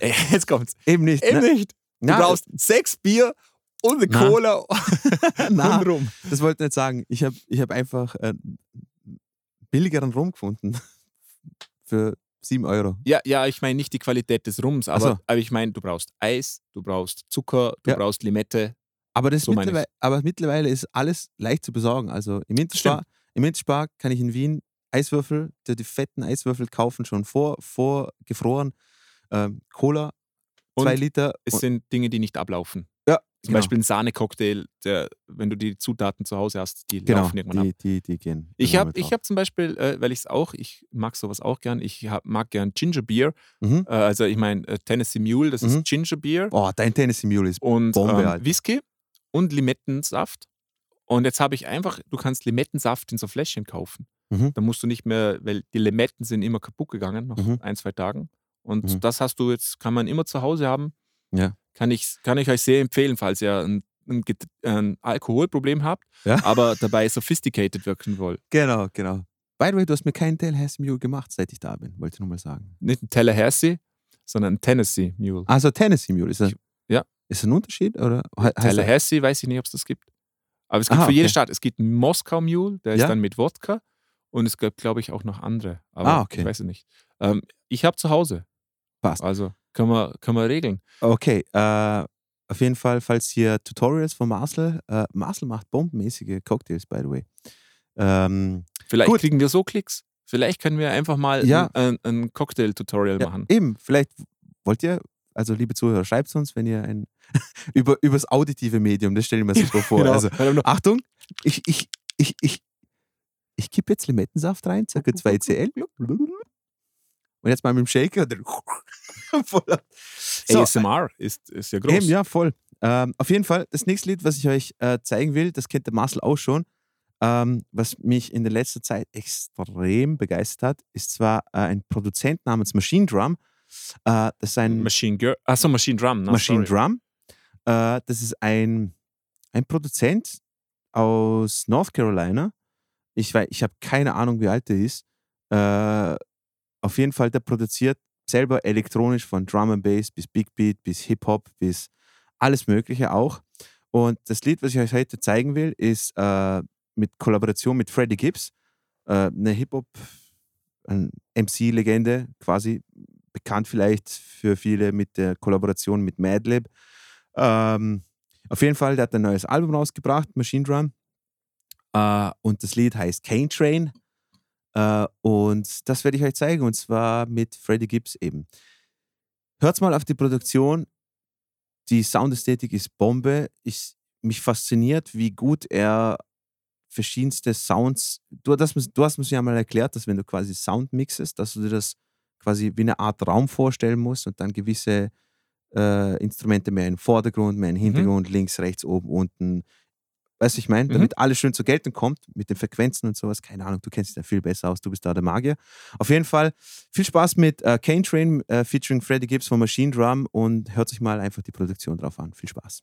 Jetzt kommt's. Eben nicht. Eben na, nicht. Du na, brauchst sechs Bier und eine Cola na, und Rum. Das wollte ich nicht sagen. Ich habe ich hab einfach äh, billigeren Rum gefunden. Für sieben Euro. Ja, ja, ich meine nicht die Qualität des Rums, aber, so. aber ich meine, du brauchst Eis, du brauchst Zucker, du ja. brauchst Limette. Aber, das so mittlerweile, aber mittlerweile ist alles leicht zu besorgen. Also im Interspar, im Interspar kann ich in Wien Eiswürfel, die, die fetten Eiswürfel kaufen, schon vor, vorgefroren. Ähm, Cola, und zwei Liter. Es und sind Dinge, die nicht ablaufen. Ja, Zum genau. Beispiel ein Sahnecocktail, der, wenn du die Zutaten zu Hause hast, die genau, laufen irgendwann die, ab. Die, die gehen. Ich habe ich hab zum Beispiel, äh, weil ich es auch, ich mag sowas auch gern, ich hab, mag gern Ginger Beer. Mhm. Äh, also ich meine äh, Tennessee Mule, das mhm. ist Ginger Beer. Oh, dein Tennessee Mule ist und, Bombe. Ähm, halt. Whisky. Und Limettensaft. Und jetzt habe ich einfach, du kannst Limettensaft in so Fläschchen kaufen. Mhm. Da musst du nicht mehr, weil die Limetten sind immer kaputt gegangen, nach mhm. ein, zwei Tagen. Und mhm. das hast du jetzt, kann man immer zu Hause haben. Ja. Kann ich, kann ich euch sehr empfehlen, falls ihr ein, ein, ein Alkoholproblem habt, ja. aber dabei sophisticated wirken wollt. Genau, genau. By the way, du hast mir keinen Tallahassee Mule gemacht, seit ich da bin, wollte ich nur mal sagen. Nicht ein Tallahassee, sondern ein Tennessee Mule. Also Tennessee Mule ist das? Ich, ja. Ist ein Unterschied? Oder? Tallahassee, weiß ich nicht, ob es das gibt. Aber es gibt Aha, für jede okay. Stadt. Es gibt einen Moskau Mule, der ja? ist dann mit Wodka. Und es gibt, glaube ich, auch noch andere. Aber ah, okay. ich weiß es nicht. Ähm, ich habe zu Hause. Passt. Also können wir, können wir regeln. Okay. Äh, auf jeden Fall, falls hier Tutorials von Marcel. Äh, Marcel macht bombenmäßige Cocktails, by the way. Ähm, Vielleicht gut. kriegen wir so Klicks. Vielleicht können wir einfach mal ja. ein, ein Cocktail-Tutorial ja, machen. Eben. Vielleicht wollt ihr. Also, liebe Zuhörer, schreibt es uns, wenn ihr ein. über übers auditive Medium, das stelle ich mir so vor. Genau. Also, Achtung, ich, ich, ich, ich, ich kippe jetzt Limettensaft rein, ca. zwei Zentiliter. Und jetzt mal mit dem Shaker. So, A S M R ist, ist ja groß. Eben, ja, voll. Ähm, auf jeden Fall, das nächste Lied, was ich euch äh, zeigen will, das kennt der Marcel auch schon, ähm, was mich in der letzten Zeit extrem begeistert hat, ist zwar äh, ein Produzent namens Machine Drum. Uh, das ist ein Machine Girl, achso, Machine Drum. No, Machine sorry. Drum. Uh, das ist ein, ein Produzent aus North Carolina. Ich weiß, ich habe keine Ahnung, wie alt der ist. Uh, auf jeden Fall, der produziert selber elektronisch von Drum and Bass bis Big Beat, bis Hip-Hop, bis alles Mögliche auch. Und das Lied, was ich euch heute zeigen will, ist uh, mit Kollaboration mit Freddie Gibbs, uh, eine Hip-Hop, eine M C-Legende quasi. Bekannt vielleicht für viele mit der Kollaboration mit Madlib. Ähm, auf jeden Fall, der hat ein neues Album rausgebracht, Machine Drum. Äh, und das Lied heißt Cane Train. Äh, und das werde ich euch zeigen, und zwar mit Freddie Gibbs eben. Hört's mal auf die Produktion. Die Soundästhetik ist Bombe. Ich, mich fasziniert, wie gut er verschiedenste Sounds... Du, das, du hast mir ja mal erklärt, dass wenn du quasi Sound mixest, dass du dir das quasi wie eine Art Raum vorstellen muss und dann gewisse äh, Instrumente mehr in den Vordergrund, mehr in den Hintergrund, mhm. links, rechts, oben, unten. Weißt du, ich meine? Mhm. Damit alles schön zur Geltung kommt, mit den Frequenzen und sowas. Keine Ahnung, du kennst dich da viel besser aus, du bist da der Magier. Auf jeden Fall, viel Spaß mit äh, Cane Train äh, featuring Freddie Gibbs von Machine Drum, und hört sich mal einfach die Produktion drauf an. Viel Spaß.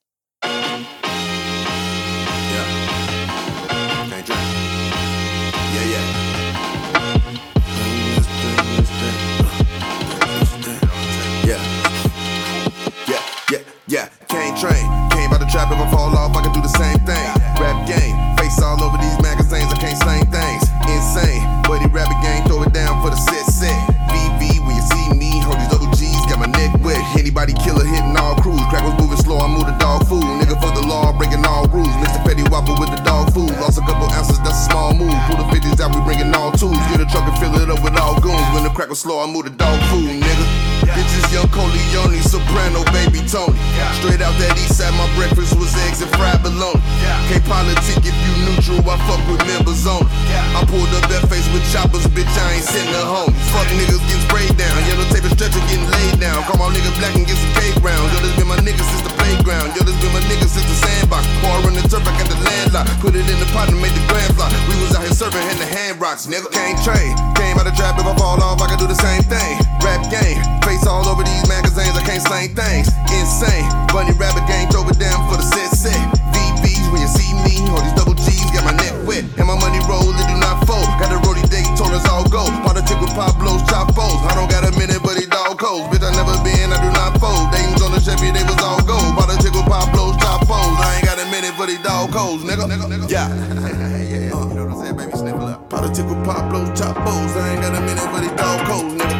Yeah, cane train, came by the trap, if I fall off, I can do the same thing. Rap game, face all over these magazines, I can't slang things. Insane, buddy rabbit gang, throw it down for the sit set. B B, when you see me, hold these double G's, got my neck wet. Anybody killer hitting all crews, crackers moving slow, I move the dog food. Nigga for the law, breaking all rules, mix the petty whopper with the dog food. Lost a couple ounces, that's a small move, pull the fifties out, we bringing all twos. Get a truck and fill it up with all goons, when the crackers slow, I move the dog food, nigga. Yeah. This is young Corleone, soprano, baby Tony. Yeah. Straight out that east side, my breakfast was eggs and fried bologna. Yeah. Can't politic if you neutral, I fuck with members only. Yeah. I pulled up that face with choppers, bitch, I ain't sitting at home. Fuck niggas getting sprayed down, yellow tape and stretcher getting laid down. Call my niggas black and get some cake round. Yo, this been my niggas since the playground. Yo, this been my niggas since the sandbox. Bar in the turf, I got the landlock. Put it in the pot and made the grand block. We was out here serving in the hand rocks, nigga. Can't train, came out of trap, if I fall off, I can do the same thing. Rap game, face all over these magazines, I can't slang things. Insane, bunny rabbit gang, throw it down for the set set. V Bs when you see me, all these double G's got my neck wet. And my money roll, it do not fold. Got a roadie Daytonas all go. Politic with Pablo's chopos. I don't got a minute, but it dog codes. Bitch, I never been, I do not fold. Dayton's on the Chevy, they was all gold. Politic with Pablo's chopos. I ain't got a minute, but it dog codes, nigga. Yeah. Yeah, uh, you know what I'm saying, baby, sniffle up. Politic with Pablo's chopos. I ain't got a minute, but it dog codes, nigga.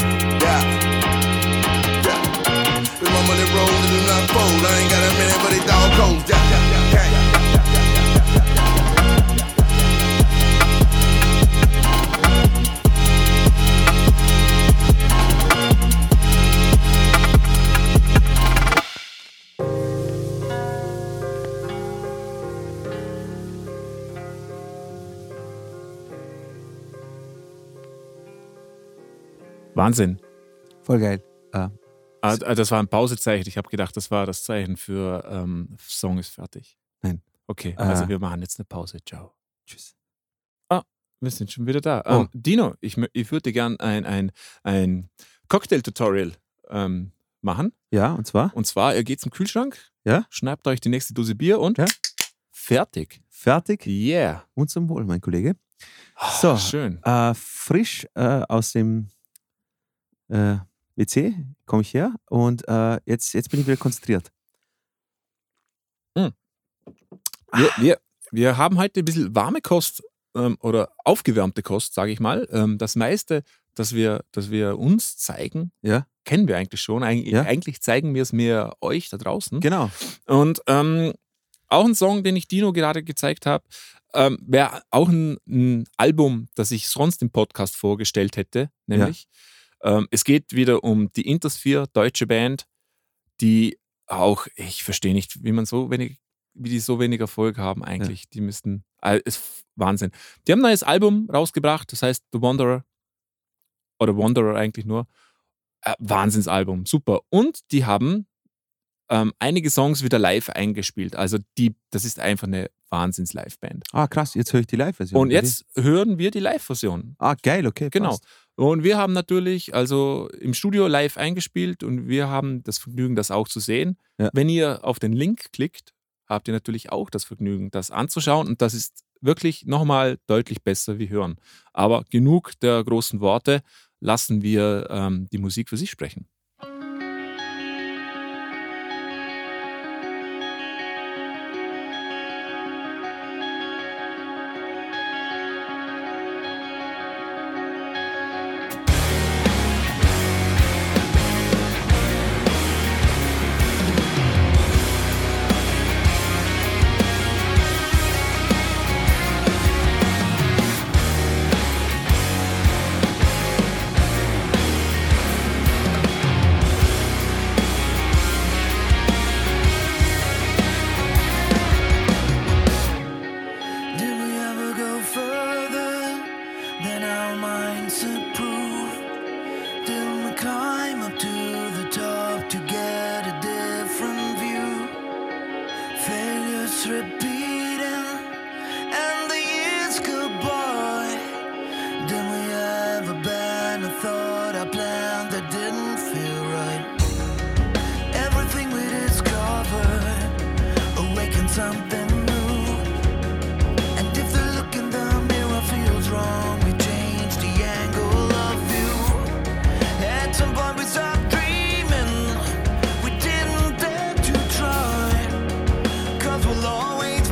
Money roll, it do not fold. I ain't got a minute, but it dog cold. Yeah, yeah, yeah, yeah, yeah, yeah, yeah. Wahnsinn. Voll geil. Uh. Ah, das war ein Pausezeichen. Ich habe gedacht, das war das Zeichen für ähm, Song ist fertig. Nein. Okay, also äh. wir machen jetzt eine Pause. Ciao. Tschüss. Ah, wir sind schon wieder da. Oh. Ähm, Dino, ich, ich würde gern ein, ein, ein Cocktail-Tutorial ähm, machen. Ja, und zwar? Und zwar, ihr geht zum Kühlschrank, ja? Schnappt euch die nächste Dose Bier und ja? fertig. Fertig? Yeah. Und zum Wohl, mein Kollege. Oh, so, schön. Äh, frisch äh, aus dem... Äh, W C, komme ich her und äh, jetzt, jetzt bin ich wieder konzentriert. Mm. Wir, wir, wir haben heute ein bisschen warme Kost ähm, oder aufgewärmte Kost, sage ich mal. Ähm, das meiste, das wir, das wir uns zeigen, ja. kennen wir eigentlich schon. Eig- ja. Eigentlich zeigen wir es mir euch da draußen. Genau. Und ähm, auch ein Song, den ich Dino gerade gezeigt habe, ähm, wäre auch ein, ein Album, das ich sonst im Podcast vorgestellt hätte, nämlich ja. Es geht wieder um die Intersphere, deutsche Band, die auch, ich verstehe nicht, wie man so wenig, wie die so wenig Erfolg haben eigentlich. Ja. Die müssten, also ist Wahnsinn. Die haben ein neues Album rausgebracht, das heißt The Wanderer oder Wanderer eigentlich nur. Äh, Wahnsinnsalbum, super. Und die haben ähm, einige Songs wieder live eingespielt. Also die, das ist einfach eine Wahnsinns-Live-Band. Ah, krass, jetzt höre ich die Live-Version. Und jetzt hören wir die Live-Version. Ah, geil, okay, genau. Passt. Und wir haben natürlich also im Studio live eingespielt und wir haben das Vergnügen, das auch zu sehen. Ja. Wenn ihr auf den Link klickt, habt ihr natürlich auch das Vergnügen, das anzuschauen. Und das ist wirklich nochmal deutlich besser wie hören. Aber genug der großen Worte, lassen wir ähm, die Musik für sich sprechen. Cause we'll always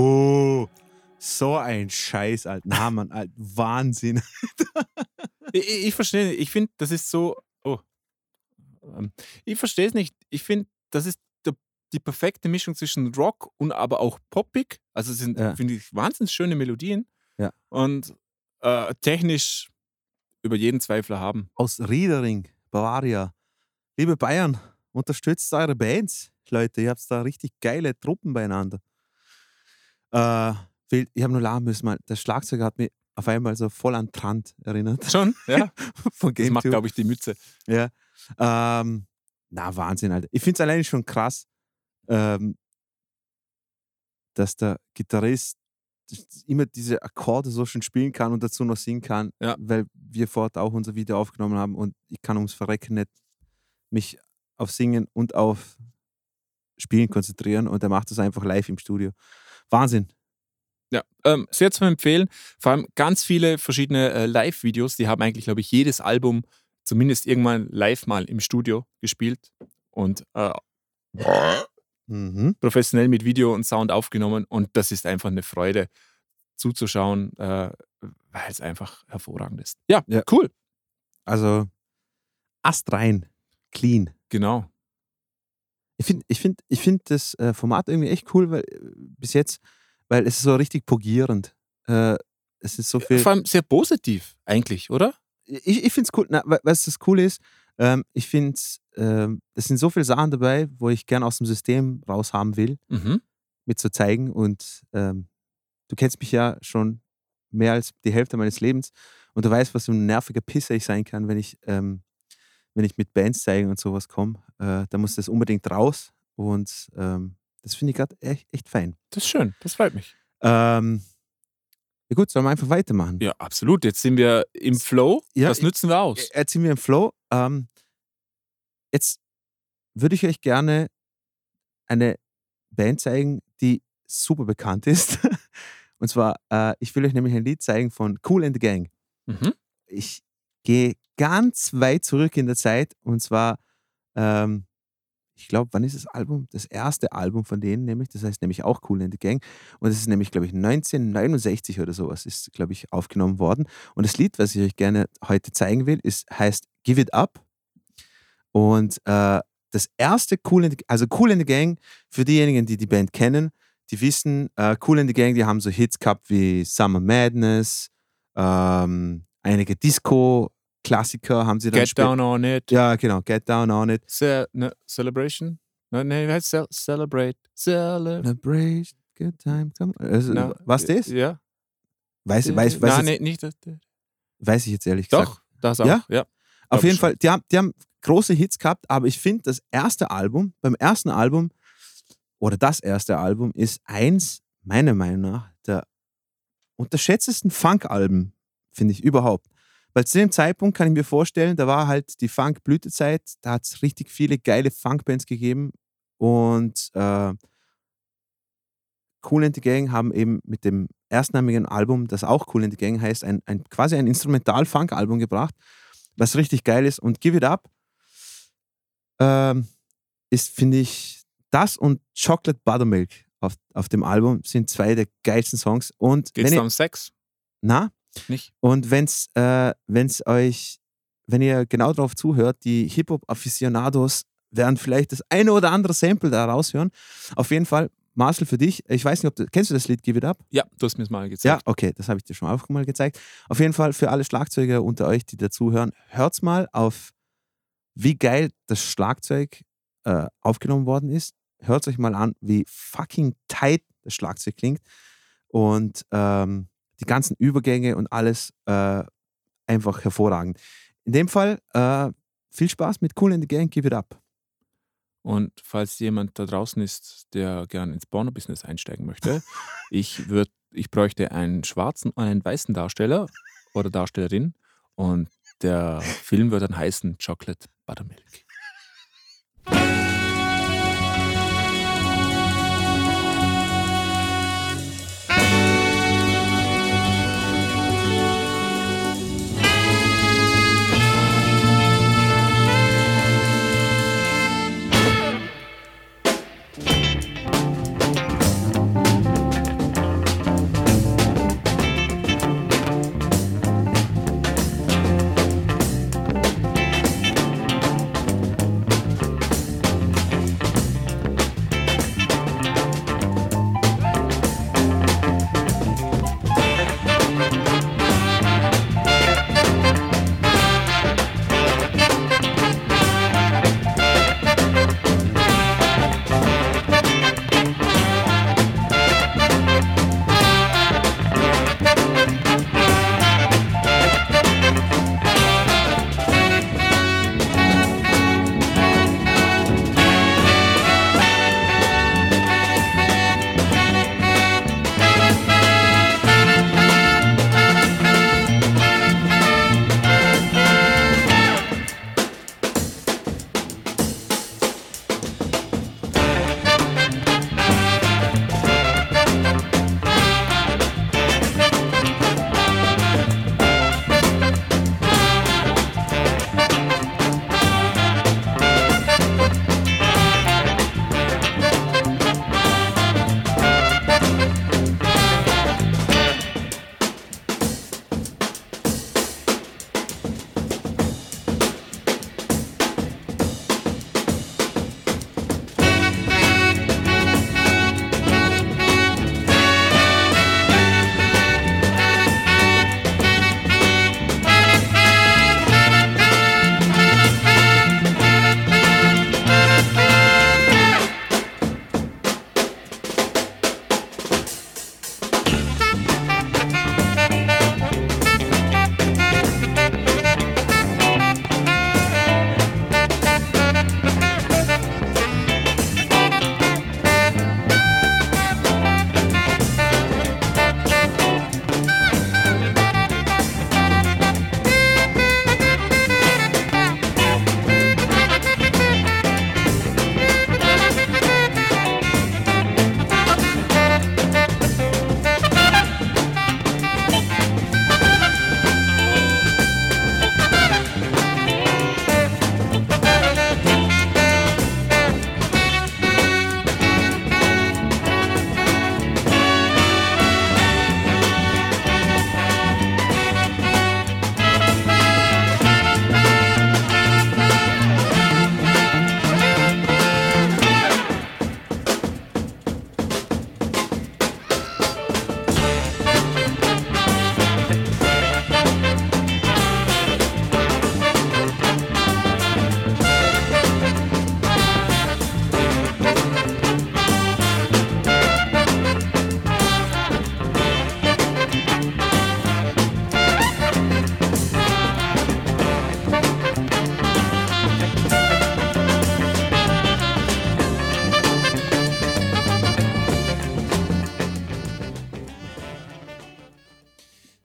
Oh, ja. So ein Scheiß, Alter. Na, Mann, Alter. Wahnsinn. ich ich verstehe, ich finde, das ist so. Oh. Ich verstehe es nicht. Ich finde, das ist der, die perfekte Mischung zwischen Rock und aber auch poppig. Also, es sind, ja. finde ich, wahnsinnig schöne Melodien. Ja. Und äh, technisch über jeden Zweifler haben. Aus Riedering, Bavaria. Liebe Bayern, unterstützt eure Bands, Leute. Ihr habt da richtig geile Truppen beieinander. Äh, ich habe nur lachen müssen. Der Schlagzeuger hat mich auf einmal so voll an Trant erinnert. Schon? Ja. Von Game das macht, glaube ich, die Mütze. Ja. Ähm, na, Wahnsinn, Alter. Ich finde es alleine schon krass, ähm, dass der Gitarrist immer diese Akkorde so schön spielen kann und dazu noch singen kann, ja. weil wir vor Ort auch unser Video aufgenommen haben und ich kann ums Verrecken nicht mich auf Singen und auf Spielen konzentrieren und er macht das einfach live im Studio. Wahnsinn. Ja, ähm, sehr zu empfehlen. Vor allem ganz viele verschiedene äh, Live-Videos, die haben eigentlich, glaube ich, jedes Album zumindest irgendwann live mal im Studio gespielt und äh, mhm. professionell mit Video und Sound aufgenommen und das ist einfach eine Freude zuzuschauen, äh, weil es einfach hervorragend ist. Ja, ja. Cool. Also astrein, clean. Genau. Ich finde ich find, ich find das äh, Format irgendwie echt cool, weil äh, bis jetzt, weil es ist so richtig pogierend. Äh, es ist so viel. Vor allem sehr positiv eigentlich, oder? Ich, ich finde es cool. Na, was das Coole ist, ähm, ich finde, ähm, es sind so viele Sachen dabei, wo ich gern aus dem System raus haben will, mhm. mit zu zeigen. Und ähm, du kennst mich ja schon mehr als die Hälfte meines Lebens und du weißt, was für ein nerviger Pisser ich sein kann, wenn ich, ähm, wenn ich mit Bands zeigen und sowas komme. Äh, da muss das unbedingt raus und ähm, das finde ich gerade echt, echt fein. Das ist schön, das freut mich. Ähm, Ja gut, sollen wir einfach weitermachen? Ja, absolut. Jetzt sind wir im Flow. Ja, das nützen wir aus. Jetzt sind wir im Flow. Ähm, jetzt würde ich euch gerne eine Band zeigen, die super bekannt ist. Und zwar, äh, ich will euch nämlich ein Lied zeigen von Kool and the Gang. Mhm. Ich gehe ganz weit zurück in der Zeit. Und zwar, ähm, ich glaube, wann ist das Album? Das erste Album von denen nämlich, das heißt nämlich auch Kool and the Gang und es ist nämlich, glaube ich, neunzehnhundertneunundsechzig oder sowas ist, glaube ich, aufgenommen worden und das Lied, was ich euch gerne heute zeigen will, ist, heißt Give It Up und äh, das erste Kool and the Gang, also Kool and the Gang, für diejenigen, die die Band kennen, die wissen, äh, Kool and the Gang, die haben so Hits gehabt wie Summer Madness, ähm, einige Disco- Klassiker haben sie dann Get spät- Down On It. Ja, genau. Get Down On It. Ce- ne, celebration? Nein, no, ne, ce- Celebrate. Celebrate. Good time. Come also, no. Was das? Ja. Weiß ich weiß, weiß jetzt, nicht. Das, das. Weiß ich jetzt ehrlich Doch, gesagt. Doch, das auch. Ja? Ja. Auf jeden schon. Fall, die haben, die haben große Hits gehabt, aber ich finde, das erste Album, beim ersten Album, oder das erste Album, ist eins, meiner Meinung nach, der unterschätztesten Funk-Alben, finde ich, überhaupt. Weil zu dem Zeitpunkt kann ich mir vorstellen, da war halt die Funk-Blütezeit, da hat es richtig viele geile Funk-Bands gegeben und äh, Kool and the Gang haben eben mit dem erstnamigen Album, das auch Kool and the Gang heißt, ein, ein, quasi ein Instrumental-Funk-Album gebracht, was richtig geil ist und Give It Up äh, ist, finde ich, das und Chocolate Buttermilk auf, auf dem Album sind zwei der geilsten Songs. Und geht's da um Sex? Na? Nicht. Und wenn's, äh, wenn's euch, wenn ihr genau drauf zuhört, die Hip-Hop-Aficionados werden vielleicht das eine oder andere Sample da raushören. Auf jeden Fall, Marcel, für dich, ich weiß nicht, ob du, kennst du das Lied Give It Up? Ja, du hast mir es mal gezeigt. Ja, okay, das habe ich dir schon auch mal gezeigt. Auf jeden Fall, für alle Schlagzeuger unter euch, die dazuhören, hört's mal auf, wie geil das Schlagzeug äh, aufgenommen worden ist. Hört's euch mal an, wie fucking tight das Schlagzeug klingt. Und, ähm, die ganzen Übergänge und alles äh, einfach hervorragend. In dem Fall äh, viel Spaß mit Kool and the Gang, Give It Up. Und falls jemand da draußen ist, der gern ins Porno-Business einsteigen möchte, ich, würd, ich bräuchte einen schwarzen und einen weißen Darsteller oder Darstellerin und der Film wird dann heißen Chocolate Buttermilk.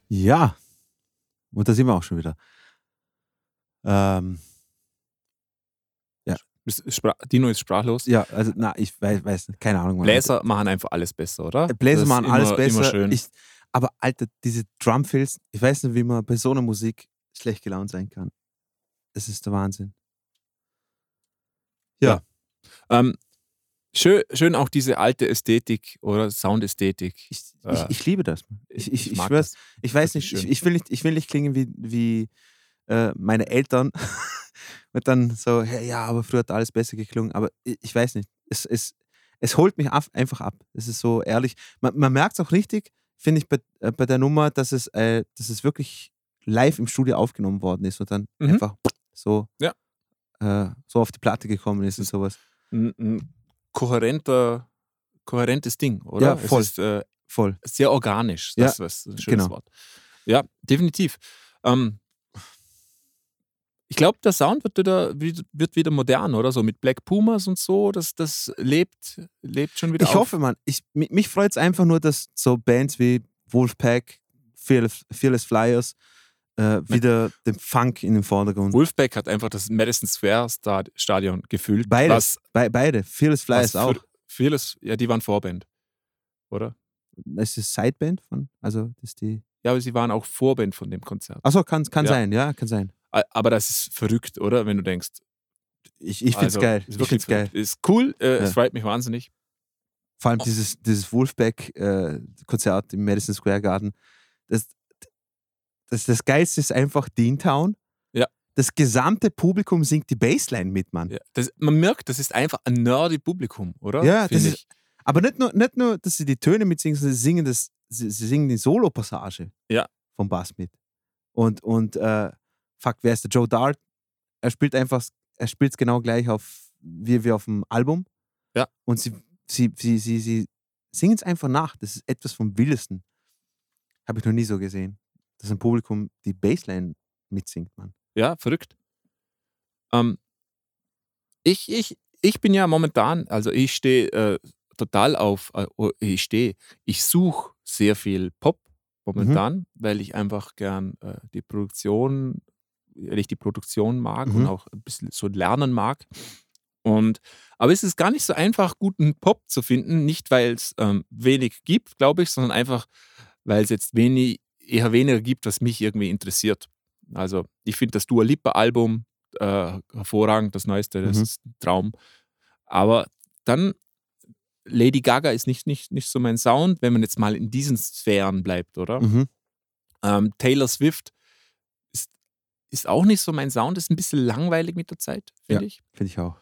Ja, und da sind wir auch schon wieder. Ähm, ja. Spra- Dino ist sprachlos. Ja, also na, ich weiß, weiß keine Ahnung. Bläser machen einfach alles besser, oder? Bläser machen immer, alles besser. Immer schön. Ich, aber Alter, diese Drumfills, ich weiß nicht, wie man bei so einer Musik schlecht gelaunt sein kann. Das ist der Wahnsinn. Ja. ja. Ähm, schön, schön auch diese alte Ästhetik oder Soundästhetik. Ich, äh, ich, ich liebe das. Ich, ich, ich, ich, schwör's, das. ich weiß nicht ich, ich will nicht, ich will nicht klingen wie, wie äh, meine Eltern und dann so, hey, ja, aber früher hat alles besser geklungen. Aber ich, ich weiß nicht. Es, es, es holt mich af, einfach ab. Es ist so ehrlich. Man, man merkt es auch richtig, finde ich, bei, äh, bei der Nummer, dass es, äh, dass es wirklich live im Studio aufgenommen worden ist und dann mhm. einfach so, ja. äh, so auf die Platte gekommen ist und sowas. Ein, ein kohärenter, kohärentes Ding, oder? Ja, voll. Es ist, äh, voll. Sehr organisch, das ja, ist ein schönes genau. Wort. Ja, definitiv. Ähm, ich glaube, der Sound wird wieder, wird wieder modern, oder? So mit Black Pumas und so, das, das lebt, lebt schon wieder ich auf. Hoffe, man, ich hoffe, Mann. Mich freut es einfach nur, dass so Bands wie Vulfpeck, Fearless, Fearless Flyers Äh, wieder den Funk in den Vordergrund. Vulfpeck hat einfach das Madison Square Stadion gefüllt. Beides, was, beide. Fearless Flyers auch. Fearless, ja, die waren Vorband, oder? Das ist Sideband von, also das ist die... Ja, aber sie waren auch Vorband von dem Konzert. Achso, kann, kann ja. sein, ja, kann sein. Aber das ist verrückt, oder? Wenn du denkst... Ich, ich find's also, geil. Ist ich find's geil. Ist cool, äh, ja. Es freut mich wahnsinnig. Vor allem oh. dieses, dieses Vulfpeck-Konzert äh, im Madison Square Garden, das... Das, das Geilste ist einfach Deantown. Ja. Das gesamte Publikum singt die Bassline mit, Mann. Ja, das, man merkt, das ist einfach ein nerdy Publikum, oder? Ja, das ist, aber nicht nur, nicht nur, dass sie die Töne mitsingen, sondern sie singen, das, sie, sie singen die Solo-Passage ja. vom Bass mit. Und, und äh, fuck, wer ist der Joe Dart? Er spielt einfach, er spielt es genau gleich auf, wie, wie auf dem Album. Ja. Und sie, sie, sie, sie, sie singen es einfach nach. Das ist etwas vom Wildesten. Habe ich noch nie so gesehen. Dass ein Publikum die Bassline mitsingt, Mann. Ja, verrückt. Ähm, ich, ich, ich bin ja momentan, also ich stehe äh, total auf, äh, ich stehe, ich suche sehr viel Pop momentan, mhm. weil ich einfach gern äh, die Produktion, weil ich die Produktion mag mhm. und auch ein bisschen so lernen mag. Und, aber es ist gar nicht so einfach, guten Pop zu finden, nicht weil es ähm, wenig gibt, glaube ich, sondern einfach, weil es jetzt wenig eher weniger gibt, was mich irgendwie interessiert. Also ich finde das Dua Lipa-Album äh, hervorragend, das Neueste, das mhm. ist ein Traum. Aber dann, Lady Gaga ist nicht, nicht, nicht so mein Sound, wenn man jetzt mal in diesen Sphären bleibt, oder? Mhm. Ähm, Taylor Swift ist, ist auch nicht so mein Sound, ist ein bisschen langweilig mit der Zeit, finde ja, ich. Finde ich auch.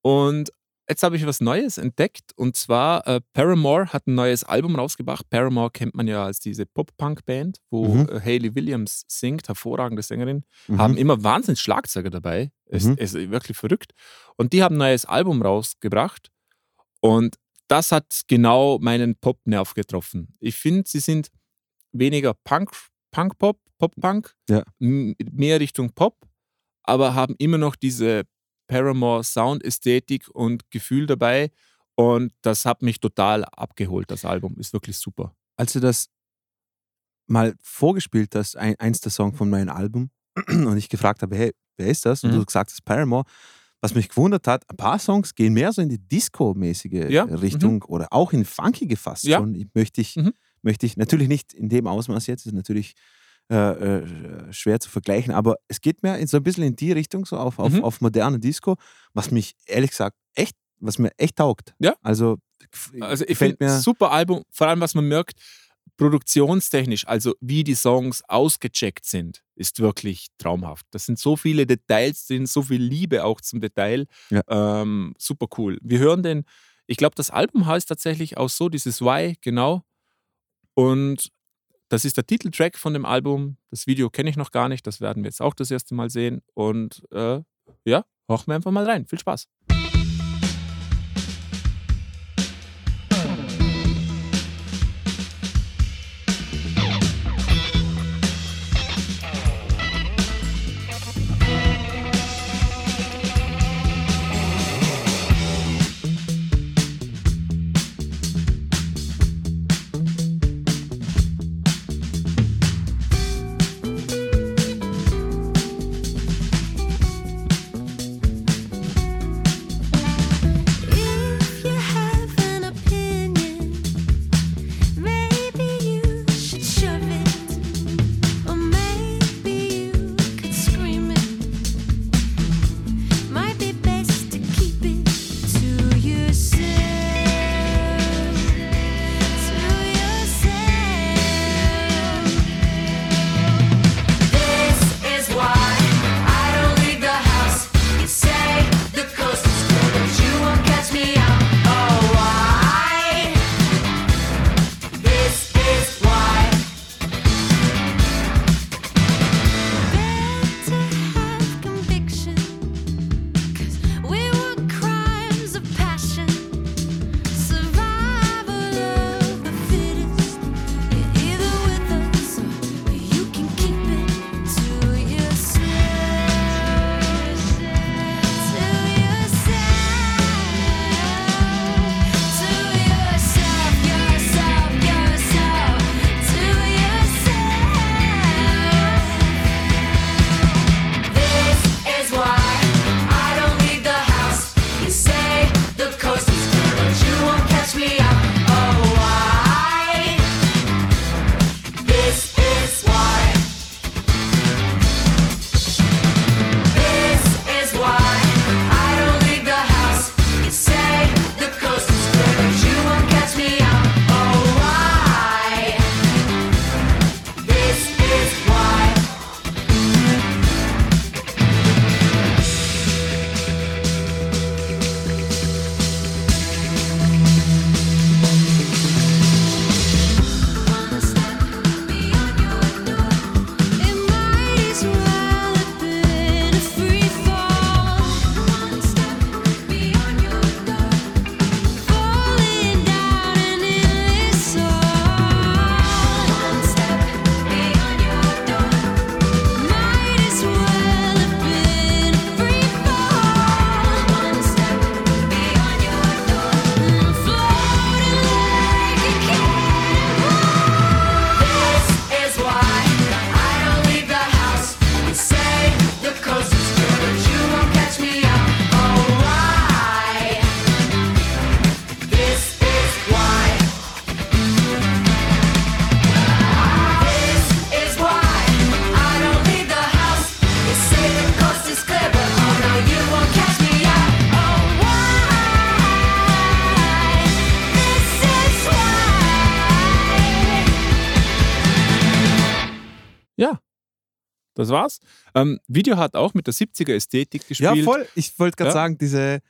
Und jetzt habe ich was Neues entdeckt und zwar äh, Paramore hat ein neues Album rausgebracht. Paramore kennt man ja als diese Pop-Punk-Band, wo mhm. äh, Hayley Williams singt, hervorragende Sängerin. Mhm. Haben immer wahnsinnig Schlagzeuger dabei. Es mhm. ist wirklich verrückt. Und die haben ein neues Album rausgebracht und das hat genau meinen Pop-Nerv getroffen. Ich finde, sie sind weniger Punk, Punk-Pop, Pop-Punk, ja. m- mehr Richtung Pop, aber haben immer noch diese Paramore Sound, Ästhetik und Gefühl dabei und das hat mich total abgeholt, das Album. Ist wirklich super. Als du das mal vorgespielt hast, ein, eins der Songs von meinem Album und ich gefragt habe, hey, wer ist das? Und mhm. du gesagt hast, Paramore. Was mich gewundert hat, ein paar Songs gehen mehr so in die Disco-mäßige ja. Richtung mhm. oder auch in funkige fast ja. schon. Möchte ich, mhm. möchte ich, natürlich nicht in dem Ausmaß jetzt, ist natürlich Äh, äh, schwer zu vergleichen, aber es geht mir in so ein bisschen in die Richtung, so auf, auf, mhm. auf moderne Disco, was mich ehrlich gesagt echt, was mir echt taugt. Ja. Also, also ich finde ein super Album, vor allem was man merkt, produktionstechnisch, also wie die Songs ausgecheckt sind, ist wirklich traumhaft. Das sind so viele Details, sind so viel Liebe auch zum Detail. Ja. Ähm, super cool. Wir hören den, ich glaube das Album heißt tatsächlich auch so, dieses Why, genau. Und das ist der Titeltrack von dem Album. Das Video kenne ich noch gar nicht. Das werden wir jetzt auch das erste Mal sehen. Und äh, ja, horchen wir einfach mal rein. Viel Spaß. Ja. Das war's. Ähm, Video hat auch mit der siebziger-Ästhetik gespielt. Ja, voll. Ich wollte gerade ja. sagen, diese,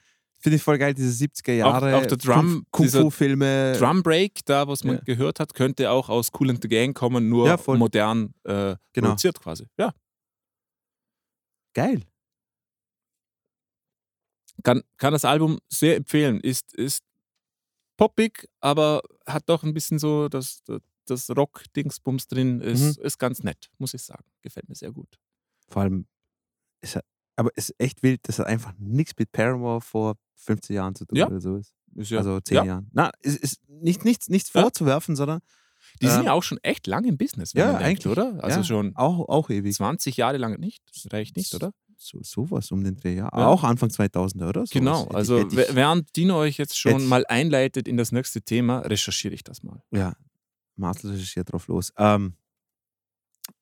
finde ich voll geil, diese siebziger-Jahre. Auch, auch der Drum, Kung-Fu-Filme. Drum Break, da, was man ja. gehört hat, könnte auch aus Kool and the Gang kommen, nur ja, modern äh, genau. produziert quasi. Ja. Geil. Kann, kann das Album sehr empfehlen. Ist, ist poppig, aber hat doch ein bisschen so das, das Rock-Dingsbums drin. Ist, mhm. ist ganz nett, muss ich sagen. Gefällt mir sehr gut. Vor allem, ist, aber es ist echt wild, dass er einfach nichts mit Paramore vor fünfzehn Jahren zu tun ja. oder so ist. ist ja, also zehn ja. Jahren. Na, es ist, ist nicht, nichts, nichts ja. vorzuwerfen, sondern. Die äh, sind ja auch schon echt lange im Business. Wenn ja, man denkt, eigentlich, oder? Also ja, schon auch, auch ewig. zwanzig Jahre lang nicht. Das reicht nicht, oder? So, sowas um den Dreh, ja. Auch Anfang zweitausender, oder? So genau, was. also hätte ich, hätte ich, während Dino euch jetzt schon ich, mal einleitet in das nächste Thema, recherchiere ich das mal. Ja, Marcel recherchiert drauf los. Ähm,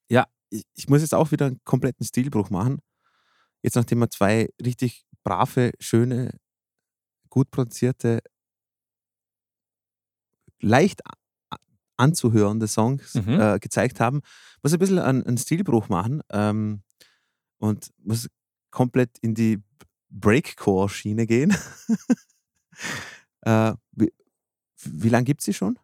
ja, ich, ich muss jetzt auch wieder einen kompletten Stilbruch machen. Jetzt, nachdem wir zwei richtig brave, schöne, gut produzierte, leicht anzuhörende Songs mhm. äh, gezeigt haben, muss ein bisschen einen, einen Stilbruch machen. Ähm, Und muss komplett in die Breakcore-Schiene gehen. äh, wie wie lange gibt es die schon?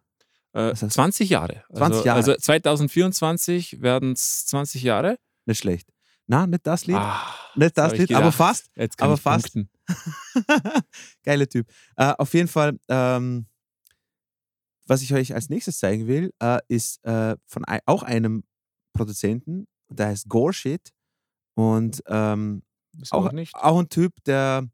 Äh, zwanzig Jahre. zwanzig Jahre. Also, also zwanzig vierundzwanzig werden es zwanzig Jahre. Nicht schlecht. Na, nicht das Lied. Ah, nicht das Lied, aber fast. Jetzt kann aber ich fast. Geiler Typ. Äh, auf jeden Fall, ähm, was ich euch als nächstes zeigen will, äh, ist äh, von ein, auch einem Produzenten, der heißt Goreshit. Und ähm, auch, auch, nicht. auch ein Typ, der,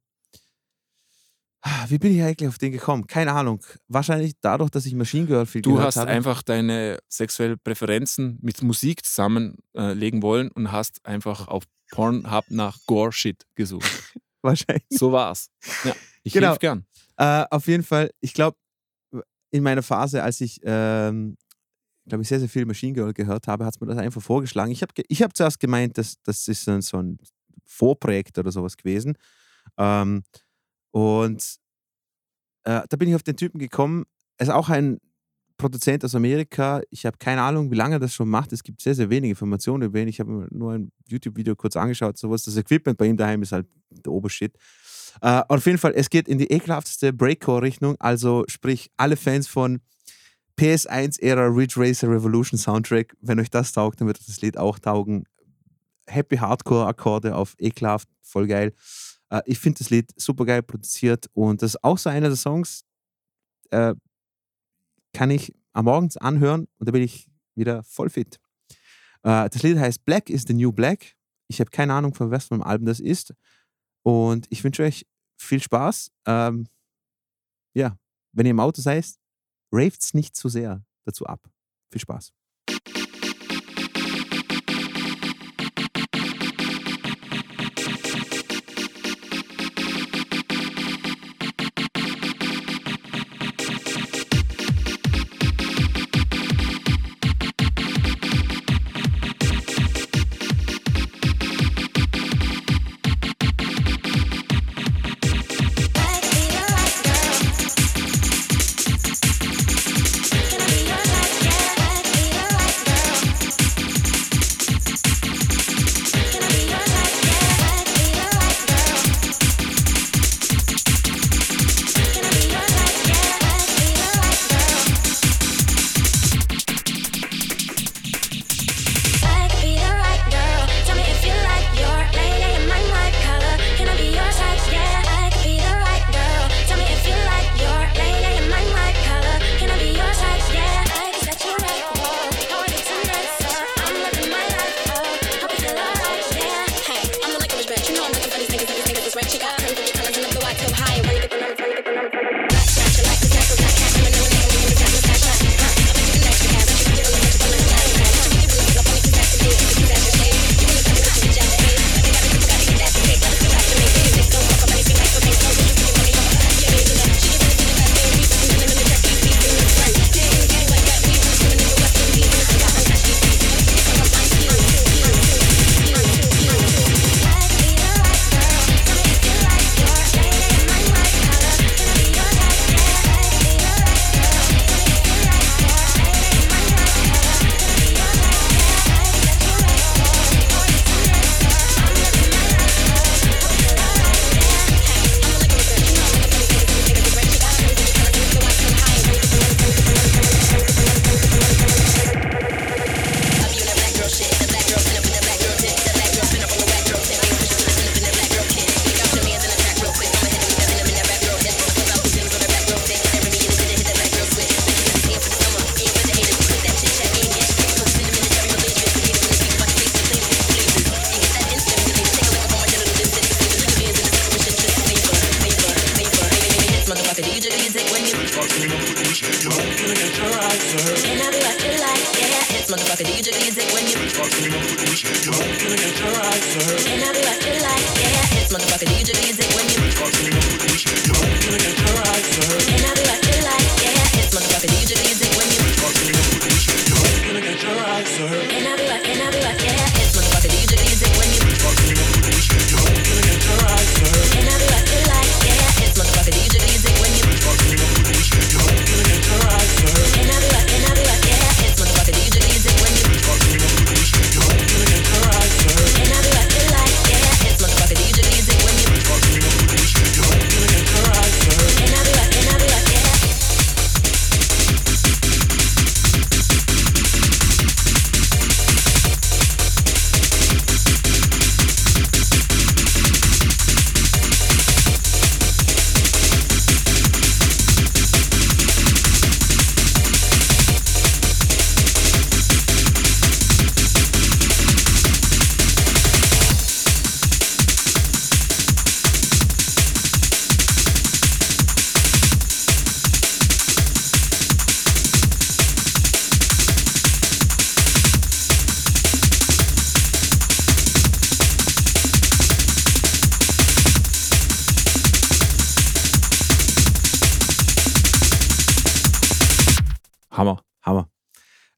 wie bin ich eigentlich auf den gekommen? Keine Ahnung. Wahrscheinlich dadurch, dass ich Machine Girl viel du gehört habe. Du hast einfach deine sexuellen Präferenzen mit Musik zusammenlegen äh, wollen und hast einfach auf Pornhub nach Gore-Shit gesucht. Wahrscheinlich. So war's. Ja, ich genau. helfe gern. Äh, auf jeden Fall, ich glaube, in meiner Phase, als ich... Ähm, glaube ich, sehr, sehr viel Machine Girl gehört habe, hat es mir das einfach vorgeschlagen. Ich habe ich hab zuerst gemeint, dass das ist so ein Vorprojekt oder sowas gewesen. Ähm, und äh, da bin ich auf den Typen gekommen. Er ist auch ein Produzent aus Amerika. Ich habe keine Ahnung, wie lange er das schon macht. Es gibt sehr, sehr wenige Informationen über ihn. Ich habe mir nur ein YouTube-Video kurz angeschaut. Sowas. Das Equipment bei ihm daheim ist halt der Obershit. Äh, auf jeden Fall, es geht in die ekelhafteste Breakcore-Richtung. Also sprich, alle Fans von P S eins-Ära Ridge Racer Revolution Soundtrack. Wenn euch das taugt, dann wird euch das Lied auch taugen. Happy Hardcore-Akkorde auf ekelhaft, voll geil. Äh, ich finde das Lied super geil produziert und das ist auch so einer der Songs, äh, kann ich am Morgens anhören und da bin ich wieder voll fit. Äh, das Lied heißt Black is the New Black. Ich habe keine Ahnung, von was für ein Album das ist und ich wünsche euch viel Spaß. Ähm, ja, wenn ihr im Auto seid, rave's nicht zu sehr dazu ab. Viel Spaß. ass motherfucker. Do you just use it when you talk to me, motherfucker? Wish you won't kill it, your eyes hurt. And I be like, you like yeah, ass motherfucker. Do you just use it when you talk to me, motherfucker? Wish you won't kill it, your eyes hurt. And I be like, you like yeah, ass motherfucker. Do you just use it when you talk to me, motherfucker? Wish you won't kill it, your eyes hurt. And I be like, and I be like yeah, ass motherfucker. Do you just use it when you talk to me, motherfucker? Wish you won't kill it, your eyes hurt. And I be like, you like yeah, ass motherfucker. Do you just use it when you talk to me, motherfucker? Wish you won't kill it, your eyes hurt. And I be like, and I be like yeah.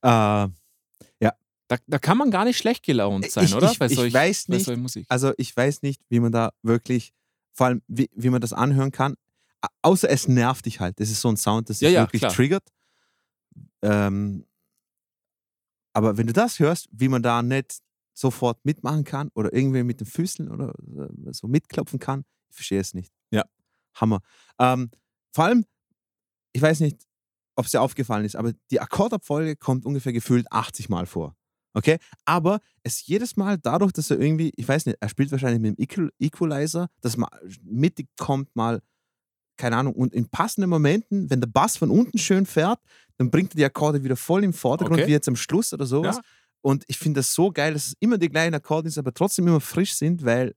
Uh, ja, da, da kann man gar nicht schlecht gelaunt sein, ich, oder? Ich, ich, ich weiß nicht, Musik. Also ich weiß nicht, wie man da wirklich, vor allem wie, wie man das anhören kann, außer es nervt dich halt. Das ist so ein Sound, das dich ja, ja, wirklich klar. triggert. Ähm, aber wenn du das hörst, wie man da nicht sofort mitmachen kann oder irgendwie mit den Füßen oder so mitklopfen kann, ich verstehe es nicht. Ja. Hammer. Ähm, vor allem, ich weiß nicht, ob es dir aufgefallen ist, aber die Akkordabfolge kommt ungefähr gefühlt achtzig Mal vor. Okay? Aber es jedes Mal dadurch, dass er irgendwie, ich weiß nicht, er spielt wahrscheinlich mit dem Equalizer, dass man mittig kommt mal, keine Ahnung, und in passenden Momenten, wenn der Bass von unten schön fährt, dann bringt er die Akkorde wieder voll im Vordergrund, okay. Wie jetzt am Schluss oder sowas. Ja. Und ich finde das so geil, dass es immer die gleichen Akkorde sind, aber trotzdem immer frisch sind, weil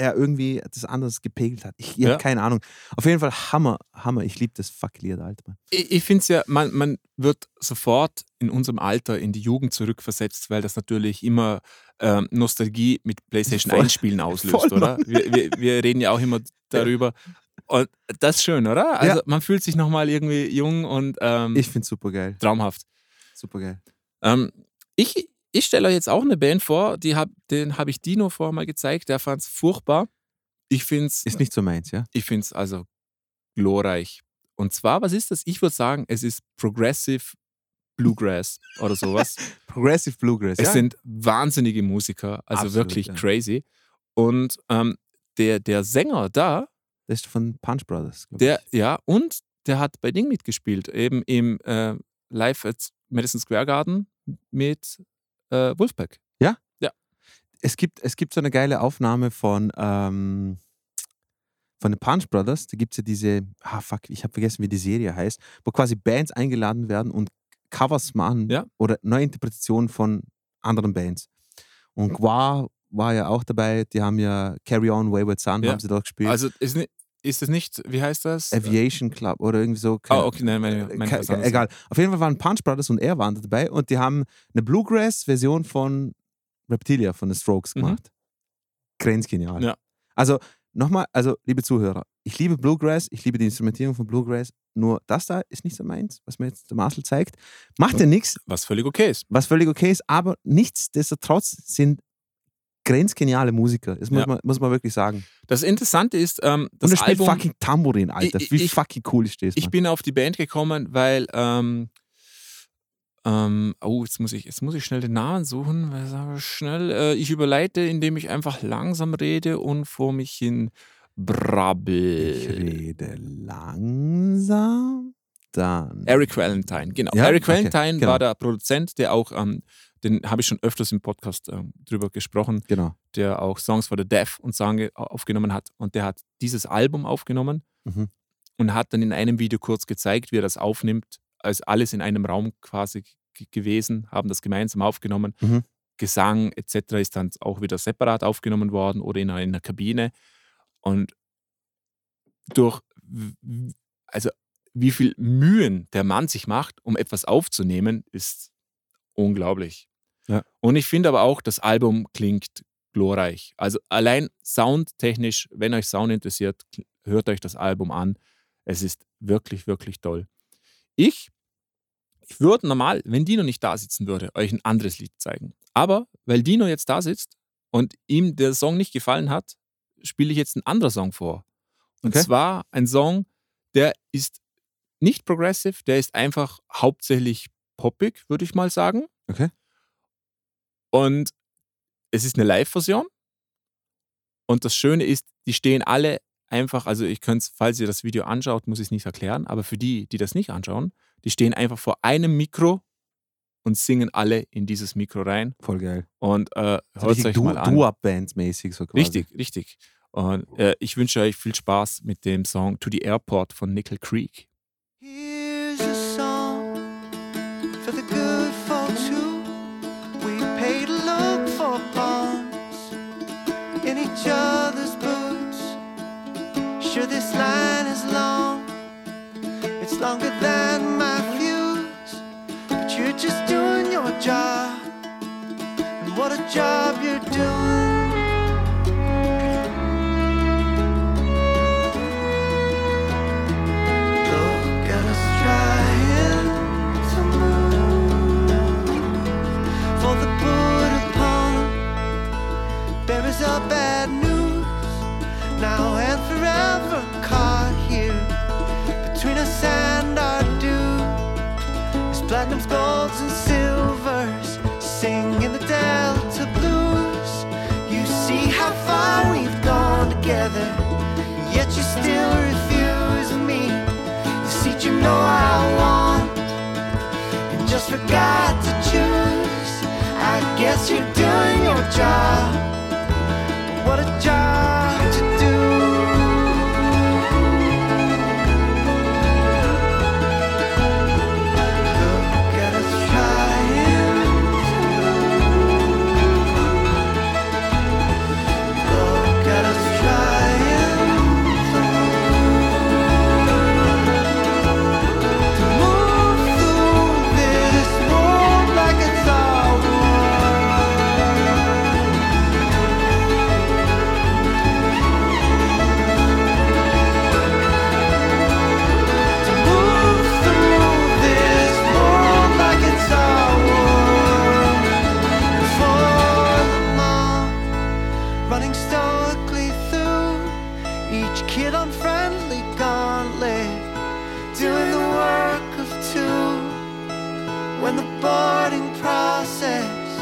er irgendwie das anderes gepegelt hat. Ich, ich ja. habe keine Ahnung. Auf jeden Fall Hammer, Hammer. Ich liebe das Fucklied, Alter. Ich, ich finde es ja, man, man wird sofort in unserem Alter in die Jugend zurückversetzt, weil das natürlich immer ähm, Nostalgie mit PlayStation eins Spielen auslöst, voll, oder? Wir, wir, wir reden ja auch immer darüber. Und das ist schön, oder? Also ja. Man fühlt sich nochmal irgendwie jung und ähm, ich finde es super geil. Traumhaft. Super geil. Ähm, ich Ich stelle euch jetzt auch eine Band vor, die hab, den habe ich Dino vorher mal gezeigt, der fand es furchtbar. Ich find's, ist nicht so meins, ja? Ich finde es also glorreich. Und zwar, was ist das? Ich würde sagen, es ist Progressive Bluegrass oder sowas. Progressive Bluegrass, es ja. Es sind wahnsinnige Musiker, also absolut, wirklich ja. crazy. Und ähm, der, der Sänger da... Der ist von Punch Brothers, glaube ich. Der, ja, und der hat bei Ding mitgespielt, eben im äh, Live at Madison Square Garden mit... Äh, Vulfpeck. Ja? Ja. Es gibt, es gibt so eine geile Aufnahme von, ähm, von den Punch Brothers. Da gibt es ja diese, ah fuck, ich habe vergessen, wie die Serie heißt, wo quasi Bands eingeladen werden und Covers machen ja. oder Neuinterpretationen von anderen Bands. Und Gua war ja auch dabei, die haben ja Carry On, Wayward Son, ja. haben sie dort gespielt. Also ist nicht... Ist das nicht, wie heißt das? Aviation Club oder irgendwie so. Ah, oh, okay, nein, meine, meine ke- ke- egal. Auf jeden Fall waren Punch Brothers und er waren da dabei und die haben eine Bluegrass-Version von Reptilia, von den Strokes gemacht. Mhm. Grenzgenial. Ja. Also, nochmal, also, liebe Zuhörer, ich liebe Bluegrass, ich liebe die Instrumentierung von Bluegrass, nur das da ist nicht so meins, was mir jetzt der Marcel zeigt. Macht ja nichts. Was völlig okay ist. Was völlig okay ist, aber nichtsdestotrotz sind grenzgeniale Musiker, das muss, ja. man, muss man wirklich sagen. Das Interessante ist, ähm, das und er spielt Album, fucking Tambourin, Alter. Ich, Wie ich, fucking cool ist das? Ich man. bin auf die Band gekommen, weil ähm, ähm, oh, jetzt muss ich jetzt muss ich schnell den Namen suchen, weil schnell äh, ich überleite, indem ich einfach langsam rede und vor mich hin brabbel. Ich rede langsam. Dann. Eric Valentine, genau. Ja? Eric Valentine okay, genau. war der Produzent, der auch, ähm, den habe ich schon öfters im Podcast ähm, drüber gesprochen, genau. der auch Songs for the Deaf und Sange aufgenommen hat. Und der hat dieses Album aufgenommen mhm. und hat dann in einem Video kurz gezeigt, wie er das aufnimmt. Also alles in einem Raum quasi g- gewesen, haben das gemeinsam aufgenommen. Mhm. Gesang et cetera ist dann auch wieder separat aufgenommen worden oder in einer, in einer Kabine. Und durch, also wie viel Mühen der Mann sich macht, um etwas aufzunehmen, ist unglaublich. Ja. Und ich finde aber auch, das Album klingt glorreich. Also allein soundtechnisch, wenn euch Sound interessiert, hört euch das Album an. Es ist wirklich, wirklich toll. Ich, ich würde normal, wenn Dino nicht da sitzen würde, euch ein anderes Lied zeigen. Aber weil Dino jetzt da sitzt und ihm der Song nicht gefallen hat, spiele ich jetzt einen anderen Song vor. Und okay. zwar ein Song, der ist nicht progressive, der ist einfach hauptsächlich poppig, würde ich mal sagen. Okay. Und es ist eine Live-Version. Und das Schöne ist, die stehen alle einfach, also ich könnte es, falls ihr das Video anschaut, muss ich es nicht erklären, aber für die, die das nicht anschauen, die stehen einfach vor einem Mikro und singen alle in dieses Mikro rein. Voll geil. Und äh, hört es euch du, mal an. Du-Up-Band-mäßig so quasi. Richtig, richtig. Und äh, ich wünsche euch viel Spaß mit dem Song To the Airport von Nickel Creek. Here's a song for the good folks who we pay to look for bombs in each other's boots. Sure, this line is long, it's longer than my fuse, but you're just doing your job, and what a job you're doing. All bad news now and forever, caught here between us and our due is platinums, golds and silvers, singing the Delta blues. You see how far we've gone together, yet you still refuse me the seat you know I want and just forgot to choose. I guess you're doing your job. What a job to do. Look at us trying to move. Look at us trying to move. To move through this world like it's our war. Boarding process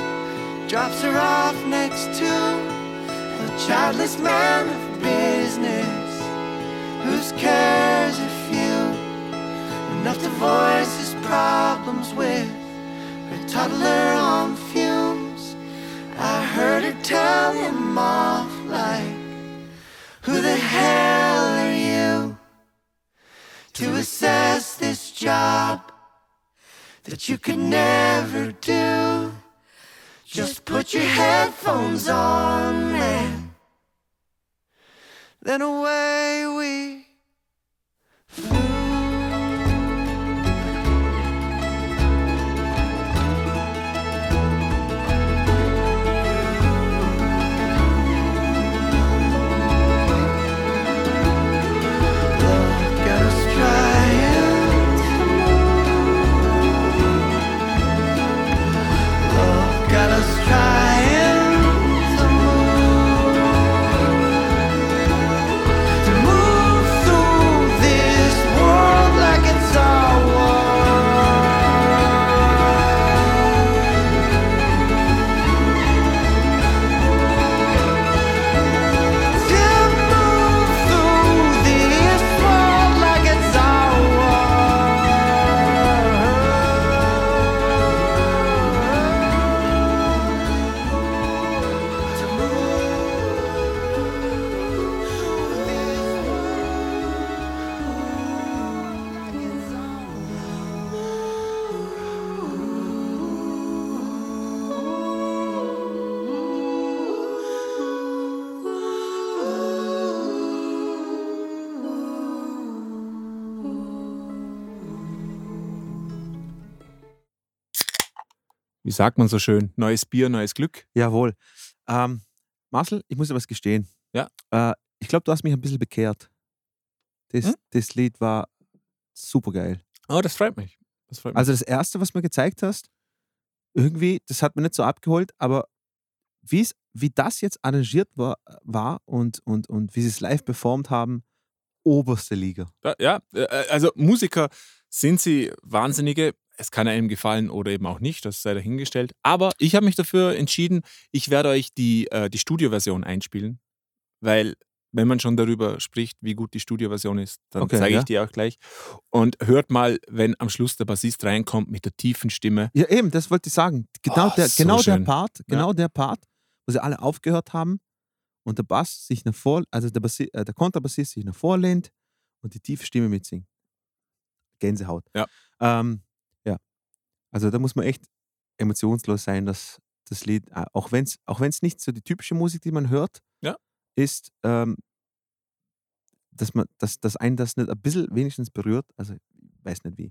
drops her off next to a childless man of business whose cares are few, enough to voice his problems with her toddler on fumes. I heard her tell him off like, who the hell are you to assess this job that you could never do? Just put your headphones on and then away we flew. Trying to move, to move through this world. wie sagt man so schön, neues Bier, neues Glück. Jawohl. Ähm, Marcel, ich muss dir was gestehen. Ja. Äh, ich glaube, du hast mich ein bisschen bekehrt. Das, hm? das Lied war super geil. Oh, das freut mich. das freut mich. Also das Erste, was du mir gezeigt hast, irgendwie, das hat mich nicht so abgeholt, aber wie's, wie das jetzt arrangiert war, war und, und, und wie sie es live performt haben, oberste Liga. Ja, ja, also Musiker sind sie Wahnsinnige. Es kann einem gefallen oder eben auch nicht, das sei dahingestellt. Aber ich habe mich dafür entschieden, ich werde euch die, äh, die Studioversion einspielen, weil wenn man schon darüber spricht, wie gut die Studioversion ist, dann okay, zeige ja. ich die auch gleich. Und hört mal, wenn am Schluss der Bassist reinkommt mit der tiefen Stimme. Ja eben, das wollte ich sagen. Genau, oh, der, so genau der Part, genau ja. der Part, wo sie alle aufgehört haben und der Bass sich nach vor, also der, Bassi, äh, der Kontrabassist sich nach vorlehnt und die tiefe Stimme mitsingt. Gänsehaut. Ja. Ähm, ja. Also da muss man echt emotionslos sein, dass das Lied, auch wenn es auch wenn's nicht so die typische Musik, die man hört, ja. ist, ähm, dass, man, dass, dass einen das nicht ein bisschen wenigstens berührt. Also ich weiß nicht wie.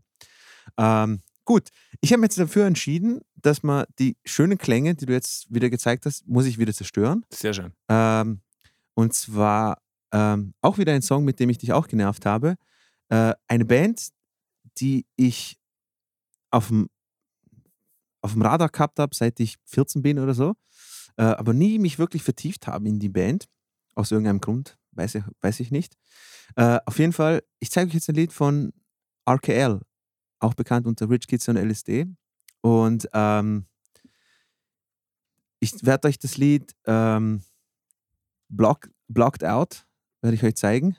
Ähm, gut, ich habe mich jetzt dafür entschieden, dass man die schönen Klänge, die du jetzt wieder gezeigt hast, muss ich wieder zerstören. Sehr schön. Ähm, und zwar ähm, auch wieder ein Song, mit dem ich dich auch genervt habe. Äh, eine Band, die ich auf dem auf dem Radar gehabt habe, seit ich vierzehn bin oder so, äh, aber nie mich wirklich vertieft habe in die Band. Aus irgendeinem Grund, weiß ich, weiß ich nicht. Äh, auf jeden Fall, ich zeige euch jetzt ein Lied von R K L, auch bekannt unter Rich Kids on L S D. Und ähm, ich werde euch das Lied ähm, Block, Blocked Out, werde ich euch zeigen.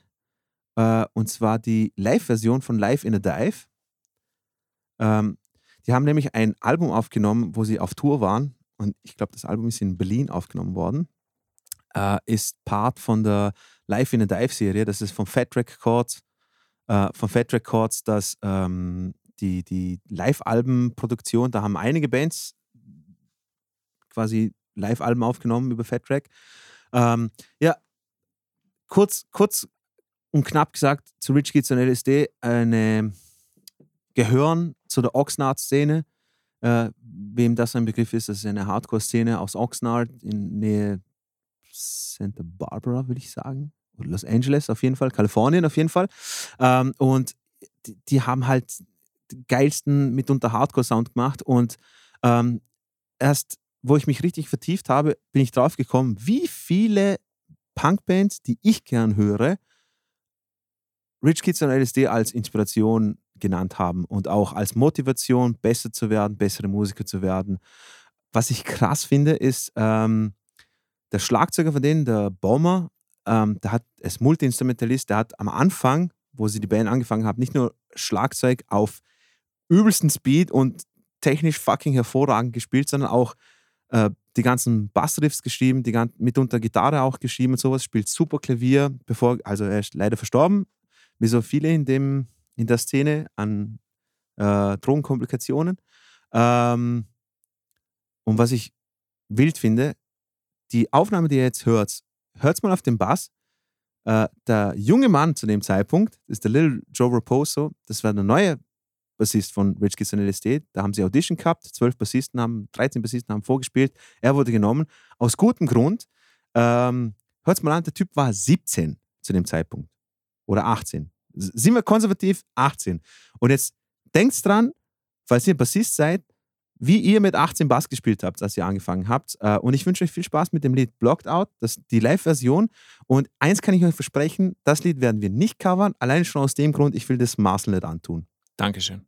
Äh, und zwar die Live-Version von Live in a Dive. Ähm, die haben nämlich ein Album aufgenommen, wo sie auf Tour waren. Und ich glaube, das Album ist in Berlin aufgenommen worden. Uh, ist Part von der Live in a Dive Serie. Das ist von Fat Wreck Chords, uh, von Fat Wreck Chords, das ähm, die, die Live-Alben-Produktion. Da haben einige Bands quasi Live-Alben aufgenommen über Fat Wreck. Ähm, ja, kurz, kurz und knapp gesagt zu Rich Kids on L S D, eine gehören zu der Oxnard-Szene. Äh, wem das ein Begriff ist, das ist eine Hardcore-Szene aus Oxnard in Nähe Santa Barbara, will ich sagen. Oder Los Angeles auf jeden Fall, Kalifornien auf jeden Fall. Ähm, und die, die haben halt den geilsten, mitunter Hardcore-Sound gemacht. Und ähm, erst, wo ich mich richtig vertieft habe, bin ich drauf gekommen, wie viele Punkbands, die ich gern höre, Rich Kids on L S D als Inspiration genannt haben und auch als Motivation, besser zu werden, bessere Musiker zu werden. Was ich krass finde, ist, ähm, der Schlagzeuger von denen, der Bomber, ähm, der hat, ist Multiinstrumentalist, der hat am Anfang, wo sie die Band angefangen haben, nicht nur Schlagzeug auf übelsten Speed und technisch fucking hervorragend gespielt, sondern auch äh, die ganzen Bassriffs geschrieben, die ganzen, mitunter Gitarre auch geschrieben und sowas, spielt super Klavier, bevor, also er ist leider verstorben, wie so viele in, dem, in der Szene an äh, Drogenkomplikationen. Ähm, und was ich wild finde, die Aufnahme, die ihr jetzt hört, hört mal auf den Bass. Äh, der junge Mann zu dem Zeitpunkt ist der Lil Joe Raposa. Das war der neue Bassist von Rich Kids on L S D. Da haben sie Audition gehabt. Zwölf Bassisten haben, dreizehn Bassisten haben vorgespielt. Er wurde genommen. Aus gutem Grund. Ähm, hört mal an, der Typ war siebzehn zu dem Zeitpunkt. Oder achtzehn. Sind wir konservativ? achtzehn. Und jetzt denkt dran, falls ihr Bassist seid, wie ihr mit achtzehn Bass gespielt habt, als ihr angefangen habt. Und ich wünsche euch viel Spaß mit dem Lied Blocked Out, das die Live-Version. Und eins kann ich euch versprechen, das Lied werden wir nicht covern, allein schon aus dem Grund, ich will das Marcel nicht antun. Dankeschön.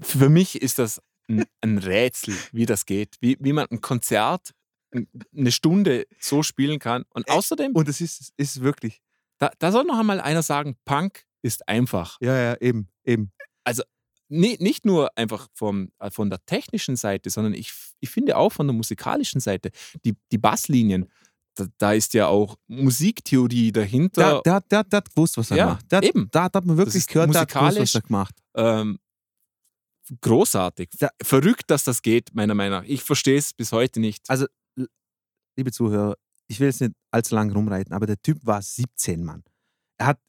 für mich ist das ein, ein Rätsel, wie das geht. Wie, wie man ein Konzert eine Stunde so spielen kann. Und außerdem... Und es ist, ist wirklich... Da, da soll noch einmal einer sagen, Punk ist einfach. Ja, ja, eben, eben. Also nie, nicht nur einfach vom, von der technischen Seite, sondern ich, ich finde auch von der musikalischen Seite, die, die Basslinien, da, da ist ja auch Musiktheorie dahinter. Der, der, der, der hat gewusst, was er ja, macht. Der, eben. Da hat man wirklich gehört, der hat gewusst, was er gemacht hat. Ähm, großartig. Der, Verrückt, dass das geht, meiner Meinung nach. Ich verstehe es bis heute nicht. Also, liebe Zuhörer, ich will jetzt nicht allzu lange rumreiten, aber der Typ war siebzehn, Mann. Er hat,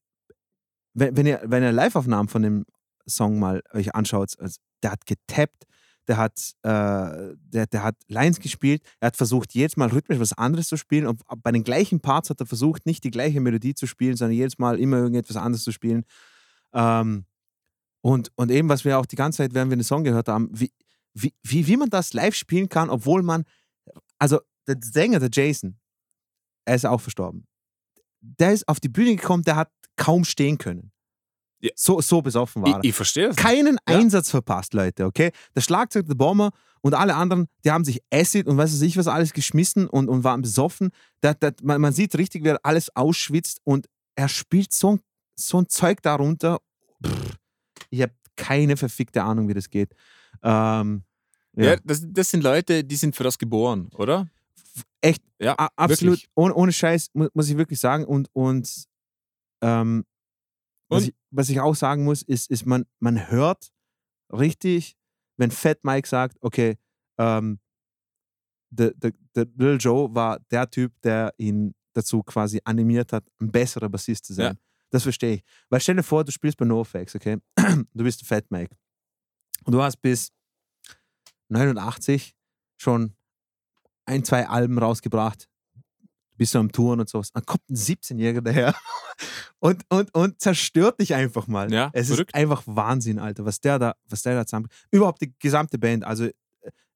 wenn, wenn ihr, wenn ihr Live-Aufnahmen von dem Song mal euch anschaut, also der hat getappt, der hat, äh, der, der hat Lines gespielt, er hat versucht, jedes Mal rhythmisch was anderes zu spielen und bei den gleichen Parts hat er versucht, nicht die gleiche Melodie zu spielen, sondern jedes Mal immer irgendetwas anderes zu spielen. Ähm, und, und eben, was wir auch die ganze Zeit, während wir den Song gehört haben, wie, wie, wie, wie man das live spielen kann, obwohl man, also der Sänger, der Jason, er ist auch verstorben. Der ist auf die Bühne gekommen, der hat kaum stehen können. Ja. So, so besoffen war er. Ich, ich verstehe das. Keinen ja. Einsatz verpasst, Leute, okay? Der Schlagzeug, der Bomber und alle anderen, die haben sich Acid und weiß ich was alles geschmissen und, und waren besoffen. Der, der, man, man sieht richtig, wie er alles ausschwitzt und er spielt so ein, so ein Zeug darunter. Pff, ich habe keine verfickte Ahnung, wie das geht. Ähm, ja, ja das, das sind Leute, die sind für das geboren, oder? Echt, ja, absolut, ohne, ohne Scheiß, muss ich wirklich sagen. Und, und, ähm, und? Was, ich, was ich auch sagen muss, ist, ist man, man hört richtig, wenn Fat Mike sagt, okay, ähm, der, der, der Lil Joe war der Typ, der ihn dazu quasi animiert hat, ein besserer Bassist zu sein. Ja. Das verstehe ich. Weil stell dir vor, du spielst bei NoFX, okay? Du bist Fat Mike. Und du hast bis neunundachtzig schon ein, zwei Alben rausgebracht, bist du am Touren und sowas. Dann kommt ein siebzehnjähriger daher und, und, und zerstört dich einfach mal. Ja, es verrückt. Ist einfach Wahnsinn, Alter, was der da, was der da zusammen... Überhaupt die gesamte Band, also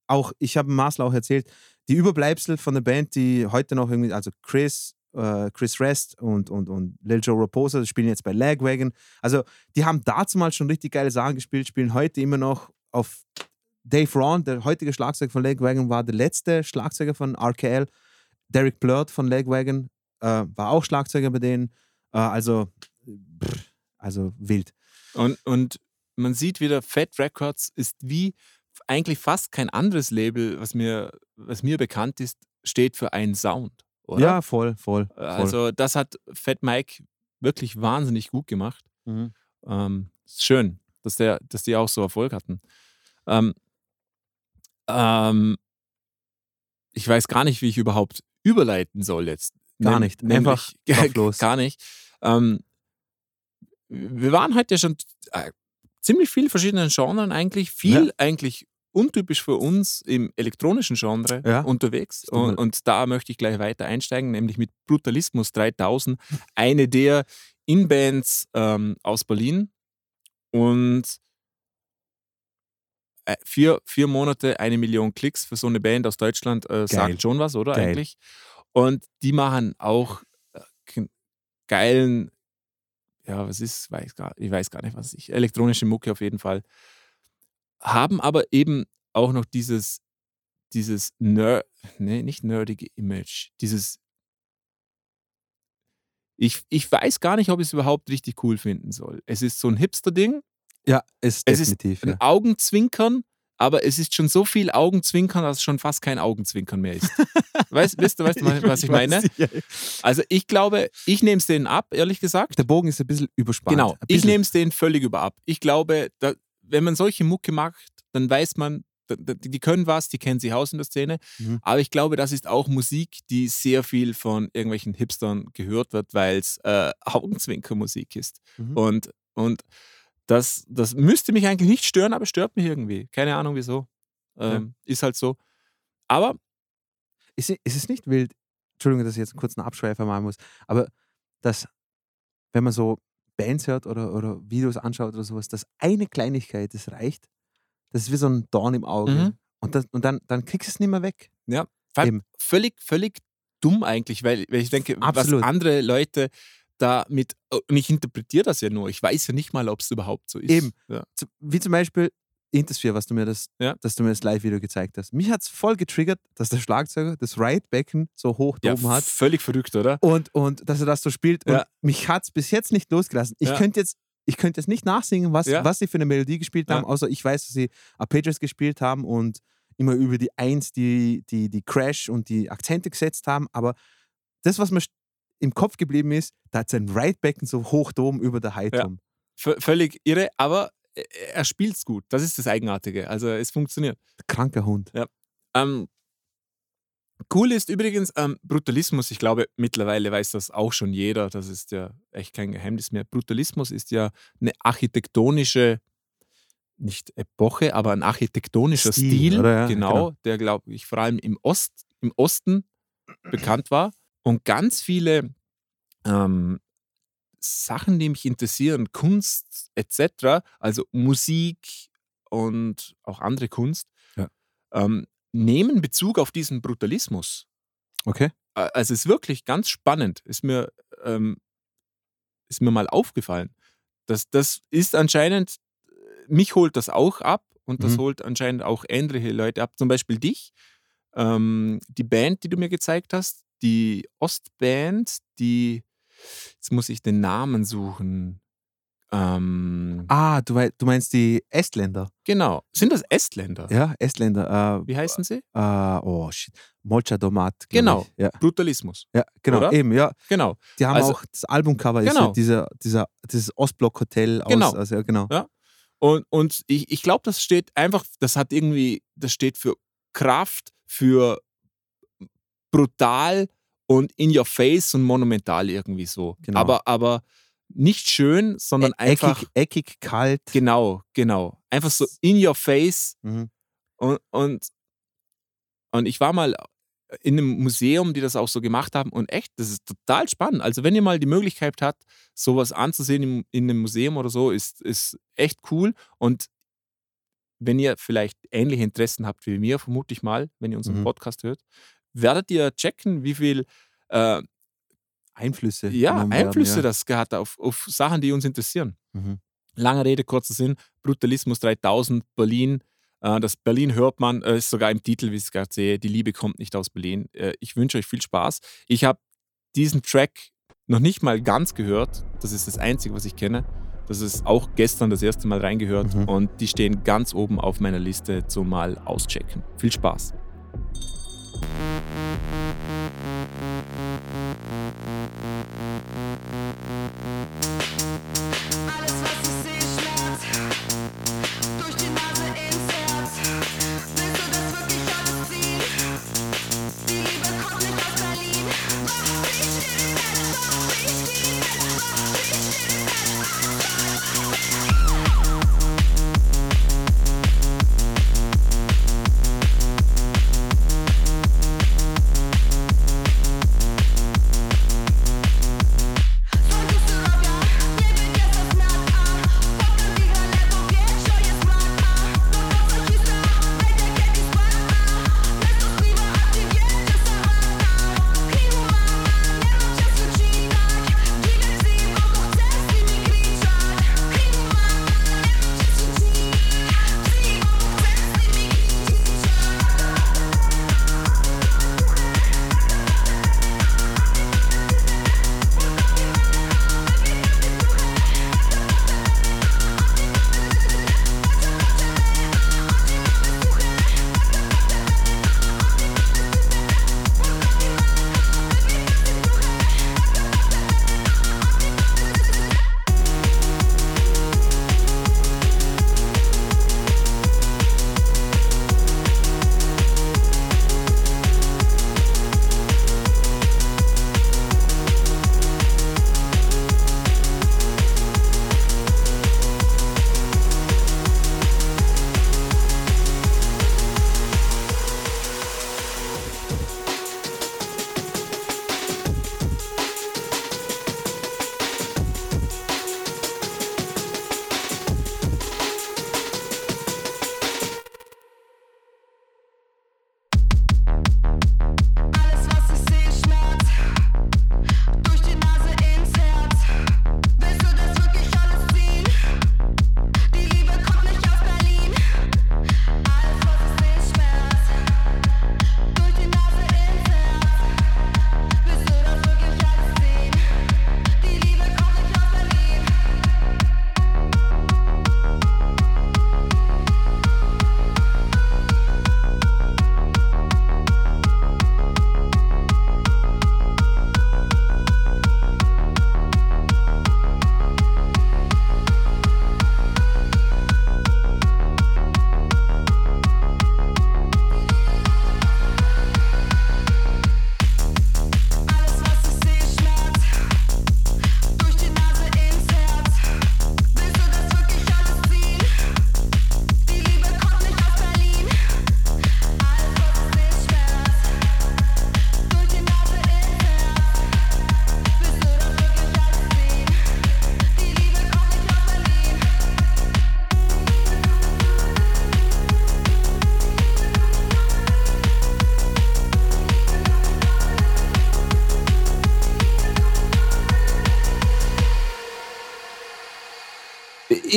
auch, ich habe Marcel auch erzählt, die Überbleibsel von der Band, die heute noch irgendwie, also Chris, äh, Chris Rest und, und, und Lil Joe Raposa, die spielen jetzt bei Lagwagon. Also die haben dazu mal schon richtig geile Sachen gespielt, spielen heute immer noch auf... Dave Ron, der heutige Schlagzeuger von Lagwagon, war der letzte Schlagzeuger von R K L. Derek Blurt von Lagwagon äh, war auch Schlagzeuger bei denen. Äh, also, pff, also wild. Und, und man sieht wieder, Fat Records ist wie eigentlich fast kein anderes Label, was mir, was mir bekannt ist, steht für einen Sound, oder? Ja, voll, voll. voll. Also das hat Fat Mike wirklich wahnsinnig gut gemacht. Mhm. Ähm, schön, dass, der, dass die auch so Erfolg hatten. Ähm, Ähm, ich weiß gar nicht, wie ich überhaupt überleiten soll jetzt. Gar nicht. Einfach los. Gar nicht. Ähm, wir waren heute ja schon äh, ziemlich viel verschiedenen Genren eigentlich. Viel ja. eigentlich untypisch für uns im elektronischen Genre ja. unterwegs. Und, und da möchte ich gleich weiter einsteigen, nämlich mit Brutalismus dreitausend. Eine der In-Bands ähm, aus Berlin. Und Vier, vier Monate, eine Million Klicks für so eine Band aus Deutschland äh, sagt schon was, oder? Geil. Eigentlich. Und die machen auch äh, geilen, ja, was ist, weiß gar, ich weiß gar nicht, was ich, elektronische Mucke auf jeden Fall. Haben aber eben auch noch dieses, dieses Nerd, ne, nicht nerdige Image, dieses, ich, ich weiß gar nicht, ob ich es überhaupt richtig cool finden soll. Es ist so ein Hipster-Ding. Ja, es ist definitiv. Es ist ein ja. Augenzwinkern, aber es ist schon so viel Augenzwinkern, dass es schon fast kein Augenzwinkern mehr ist. weißt, weißt, weißt du, was ich meine? Also ich glaube, ich nehme es denen ab, ehrlich gesagt. Der Bogen ist ein bisschen überspannt. Genau, bisschen. Ich nehme es denen völlig über ab. Ich glaube, da, wenn man solche Mucke macht, dann weiß man, da, da, die können was, die kennen sich aus in der Szene. Mhm. Aber ich glaube, das ist auch Musik, die sehr viel von irgendwelchen Hipstern gehört wird, weil es äh, Augenzwinkermusik ist. Mhm. Und, und Das, das müsste mich eigentlich nicht stören, aber stört mich irgendwie. Keine Ahnung wieso. Ähm, ja. Ist halt so. Aber ist, ist es nicht wild, Entschuldigung, dass ich jetzt kurz einen Abschweifer machen muss, aber dass, wenn man so Bands hört oder, oder Videos anschaut oder sowas, dass eine Kleinigkeit, das reicht, das ist wie so ein Dorn im Auge. Mhm. Und, das, und dann, dann kriegst du es nicht mehr weg. Ja, völlig, völlig dumm eigentlich, weil, weil ich denke, Absolut. was andere Leute... damit, und ich interpretiere das ja nur, ich weiß ja nicht mal, ob es überhaupt so ist. Eben, ja. Wie zum Beispiel, Intersphere, was du mir das, ja. dass du mir das Live-Video gezeigt hast. Mich hat es voll getriggert, dass der Schlagzeuger das Right-Becken so hoch ja, oben hat. Völlig verrückt, oder? Und, und dass er das so spielt. Ja. Und mich hat es bis jetzt nicht losgelassen. Ich ja. könnte jetzt ich könnte jetzt nicht nachsingen, was, ja. was sie für eine Melodie gespielt haben, ja. außer ich weiß, dass sie Arpeggios gespielt haben und immer über die Eins, die, die, die Crash und die Akzente gesetzt haben. Aber das, was mir im Kopf geblieben ist, da hat sein Right-Becken so hoch oben über der High-Tom. Ja. V- völlig irre, aber er spielt's gut. Das ist das Eigenartige. Also es funktioniert. Kranker Hund. Ja. Ähm, cool ist übrigens ähm, Brutalismus. Ich glaube, mittlerweile weiß das auch schon jeder. Das ist ja echt kein Geheimnis mehr. Brutalismus ist ja eine architektonische, nicht Epoche, aber ein architektonischer Stil, Stil oder? Ja, genau, genau, der, glaube ich, vor allem im, Ost, im Osten bekannt war. Und ganz viele ähm, Sachen, die mich interessieren, Kunst et cetera, also Musik und auch andere Kunst, ja. ähm, nehmen Bezug auf diesen Brutalismus. Okay. Also es ist wirklich ganz spannend. Ist mir, ähm, ist mir mal aufgefallen. Das, das ist anscheinend, mich holt das auch ab und das mhm. holt anscheinend auch ähnliche Leute ab. Zum Beispiel dich, ähm, die Band, die du mir gezeigt hast, die Ostband, die, jetzt muss ich den Namen suchen. Ähm, ah, du, wei- du meinst die Estländer? Genau. Sind das Estländer? Ja, Estländer. Äh, Wie heißen sie? Äh, oh, shit. Molcha Domat. Genau. Ja. Brutalismus. Ja, genau. Oder? Eben, ja. Genau. Die haben also, auch das Albumcover, genau. ist dieser, dieser, dieses Ostblock-Hotel. Aus, genau. Also, ja, genau. Ja. Und, und ich, ich glaube, das steht einfach, das hat irgendwie, das steht für Kraft, für brutal und in your face und monumental irgendwie so. Genau. Aber, aber nicht schön, sondern e- einfach... Eckig, eckig, kalt. Genau, genau. Einfach so in your face. Mhm. Und, und, und ich war mal in einem Museum, die das auch so gemacht haben und echt, das ist total spannend. Also wenn ihr mal die Möglichkeit habt, sowas anzusehen in, in einem Museum oder so, ist, ist echt cool. Und wenn ihr vielleicht ähnliche Interessen habt wie mir, vermute ich mal, wenn ihr unseren mhm. Podcast hört, werdet ihr checken, wie viel äh, Einflüsse, ja, Einflüsse werden, ja. das hat auf, auf Sachen, die uns interessieren. Mhm. Lange Rede, kurzer Sinn, Brutalismus dreitausend, Berlin, äh, das Berlin hört man, äh, ist sogar im Titel, wie ich es gerade sehe, die Liebe kommt nicht aus Berlin. Äh, ich wünsche euch viel Spaß. Ich habe diesen Track noch nicht mal ganz gehört, das ist das Einzige, was ich kenne. Das ist auch gestern das erste Mal reingehört mhm. und die stehen ganz oben auf meiner Liste zum mal auschecken. Viel Spaß.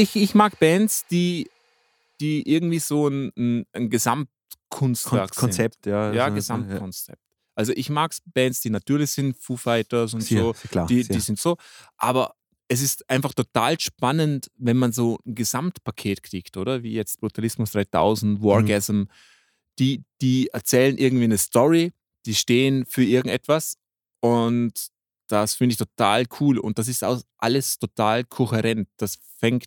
ich, ich mag Bands, die, die irgendwie so ein, ein, ein Gesamtkunstwerk Kon- Konzept, sind. Ja, ja, Gesamtkonzept. Ja. Also ich mag Bands, die natürlich sind, Foo Fighters und sehr, so, sehr klar, die, die sind so. Aber es ist einfach total spannend, wenn man so ein Gesamtpaket kriegt, oder? Wie jetzt Brutalismus dreitausend, Wargasm. Mhm. Die, die erzählen irgendwie eine Story, die stehen für irgendetwas und das finde ich total cool und das ist auch alles total kohärent. Das fängt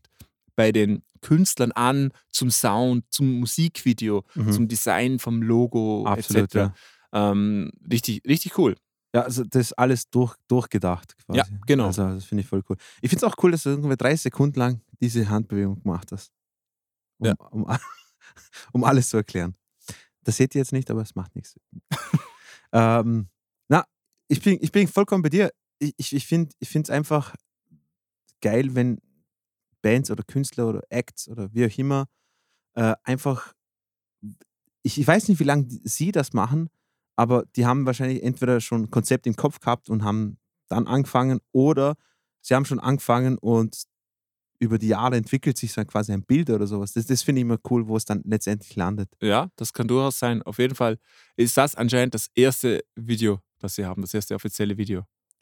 bei den Künstlern an, zum Sound, zum Musikvideo, mhm. zum Design vom Logo, absolut, et cetera. Ja. Ähm, richtig, richtig cool. Ja, also das ist alles durch, durchgedacht quasi. Ja, genau. Also das finde ich voll cool. Ich finde es auch cool, dass du ungefähr drei Sekunden lang diese Handbewegung gemacht hast, um, ja. um, um alles zu erklären. Das seht ihr jetzt nicht, aber es macht nichts. ähm, na, ich bin, ich bin vollkommen bei dir. Ich, ich, ich finde es einfach geil, wenn Bands oder Künstler oder Acts oder wie auch immer äh, einfach, ich, ich weiß nicht, wie lange sie das machen, aber die haben wahrscheinlich entweder schon ein Konzept im Kopf gehabt und haben dann angefangen oder sie haben schon angefangen und über die Jahre entwickelt sich so quasi ein Bild oder sowas. Das, das finde ich immer cool, wo es dann letztendlich landet. Ja, das kann durchaus sein. Auf jeden Fall ist das anscheinend das erste Video, das sie haben, das erste offizielle Video.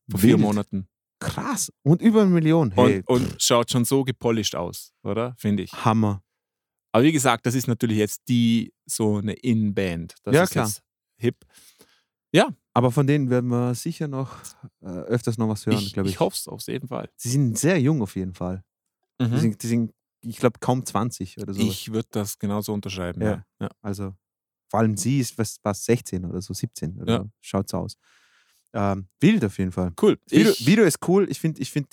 Vor Wild. vier Monaten. Krass. Und über eine Million. Hey. Und, und schaut schon so gepolished aus, oder? Finde ich. Hammer. Aber wie gesagt, das ist natürlich jetzt die, so eine In-Band. Das ja, ist klar. Jetzt hip. Ja. Aber von denen werden wir sicher noch äh, öfters noch was hören, glaube ich. Ich hoffe es auf jeden Fall. Sie sind sehr jung auf jeden Fall. Mhm. Die sind, die sind, ich glaube, kaum zwanzig oder so. Ich würde das genauso unterschreiben. Ja. Ja. Also, vor allem sie ist was, was sechzehn oder so, siebzehn. Oder ja. so. Schaut's aus. Ähm, wild auf jeden Fall. Cool. Das Video, ich, Video ist cool. Ich finde ich find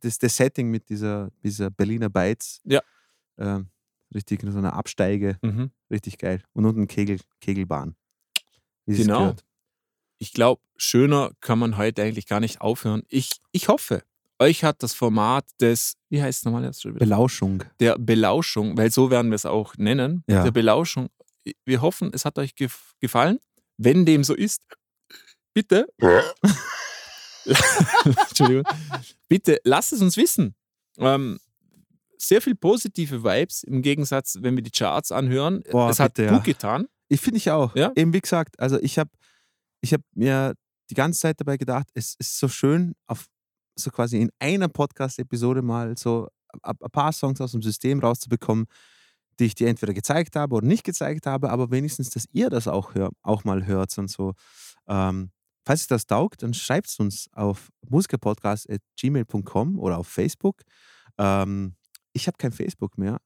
das, das Setting mit dieser, dieser Berliner Beiz. Ja. Ähm, richtig in so einer Absteige. Mhm. Richtig geil. Und unten Kegel, Kegelbahn. Wie genau. Ich glaube, schöner kann man heute eigentlich gar nicht aufhören. Ich, ich hoffe. Euch hat das Format des, wie heißt es nochmal? Belauschung. Der Belauschung, weil so werden wir es auch nennen. Ja. Der Belauschung. Wir hoffen, es hat euch gef- gefallen. Wenn dem so ist, bitte. Entschuldigung. Bitte lasst es uns wissen. Ähm, sehr viel positive Vibes im Gegensatz, wenn wir die Charts anhören. Boah, es hat bitte, gut ja. getan. Ich finde ich auch. Ja? Eben wie gesagt, also ich habe ich hab mir die ganze Zeit dabei gedacht, es ist so schön auf so quasi in einer Podcast-Episode mal so ein paar Songs aus dem System rauszubekommen, die ich dir entweder gezeigt habe oder nicht gezeigt habe, aber wenigstens, dass ihr das auch, hör- auch mal hört und so. Ähm, falls euch das taugt, dann schreibt es uns auf musikerpodcast at gmail dot com oder auf Facebook. Ähm, ich habe kein Facebook mehr.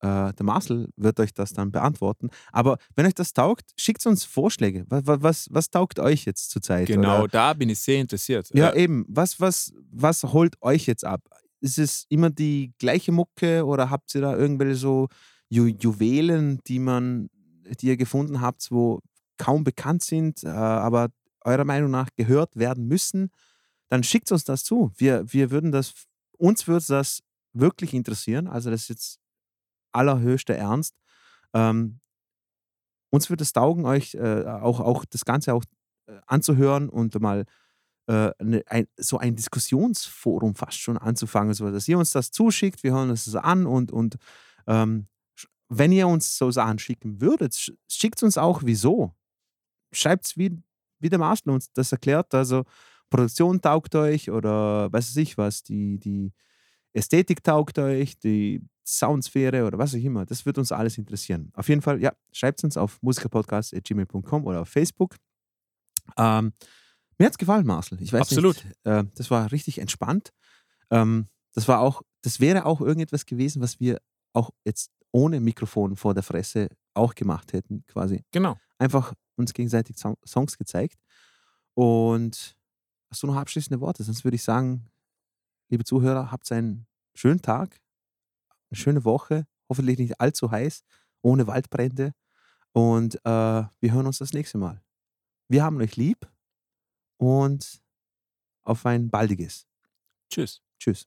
Äh, der Marcel wird euch das dann beantworten. Aber wenn euch das taugt, schickt uns Vorschläge. Was, was, was taugt euch jetzt zurzeit? Genau, oder? Da bin ich sehr interessiert. Ja, ja. eben. Was, was, was holt euch jetzt ab? Ist es immer die gleiche Mucke oder habt ihr da irgendwelche so Ju- Juwelen, die, man, die ihr gefunden habt, wo kaum bekannt sind, äh, aber eurer Meinung nach gehört werden müssen? Dann schickt uns das zu. Wir, wir würden das, uns würde das wirklich interessieren. Also das ist jetzt allerhöchster Ernst. Ähm, uns würde es taugen, euch äh, auch, auch das Ganze auch äh, anzuhören und mal äh, ne, ein, so ein Diskussionsforum fast schon anzufangen, so, dass ihr uns das zuschickt, wir hören uns das an und, und ähm, wenn ihr uns so Sachen schicken würdet, sch- schickt uns auch, wieso. Schreibt es, wie, wie der Marcel uns das erklärt, also Produktion taugt euch oder weiß ich nicht was, die, die Ästhetik taugt euch, die Soundsphäre oder was auch immer. Das wird uns alles interessieren. Auf jeden Fall, ja, schreibt es uns auf musikerpodcast at gmail dot com oder auf Facebook. Ähm, mir hat es gefallen, Marcel. Ich weiß Absolut. Nicht, äh, das war richtig entspannt. Ähm, das war auch, das wäre auch irgendetwas gewesen, was wir auch jetzt ohne Mikrofon vor der Fresse auch gemacht hätten, quasi. Genau. Einfach uns gegenseitig Song- Songs gezeigt. Und hast du noch abschließende Worte? Sonst würde ich sagen, liebe Zuhörer, habt einen schönen Tag. Eine schöne Woche, hoffentlich nicht allzu heiß, ohne Waldbrände und äh, wir hören uns das nächste Mal. Wir haben euch lieb und auf ein baldiges. Tschüss. Tschüss.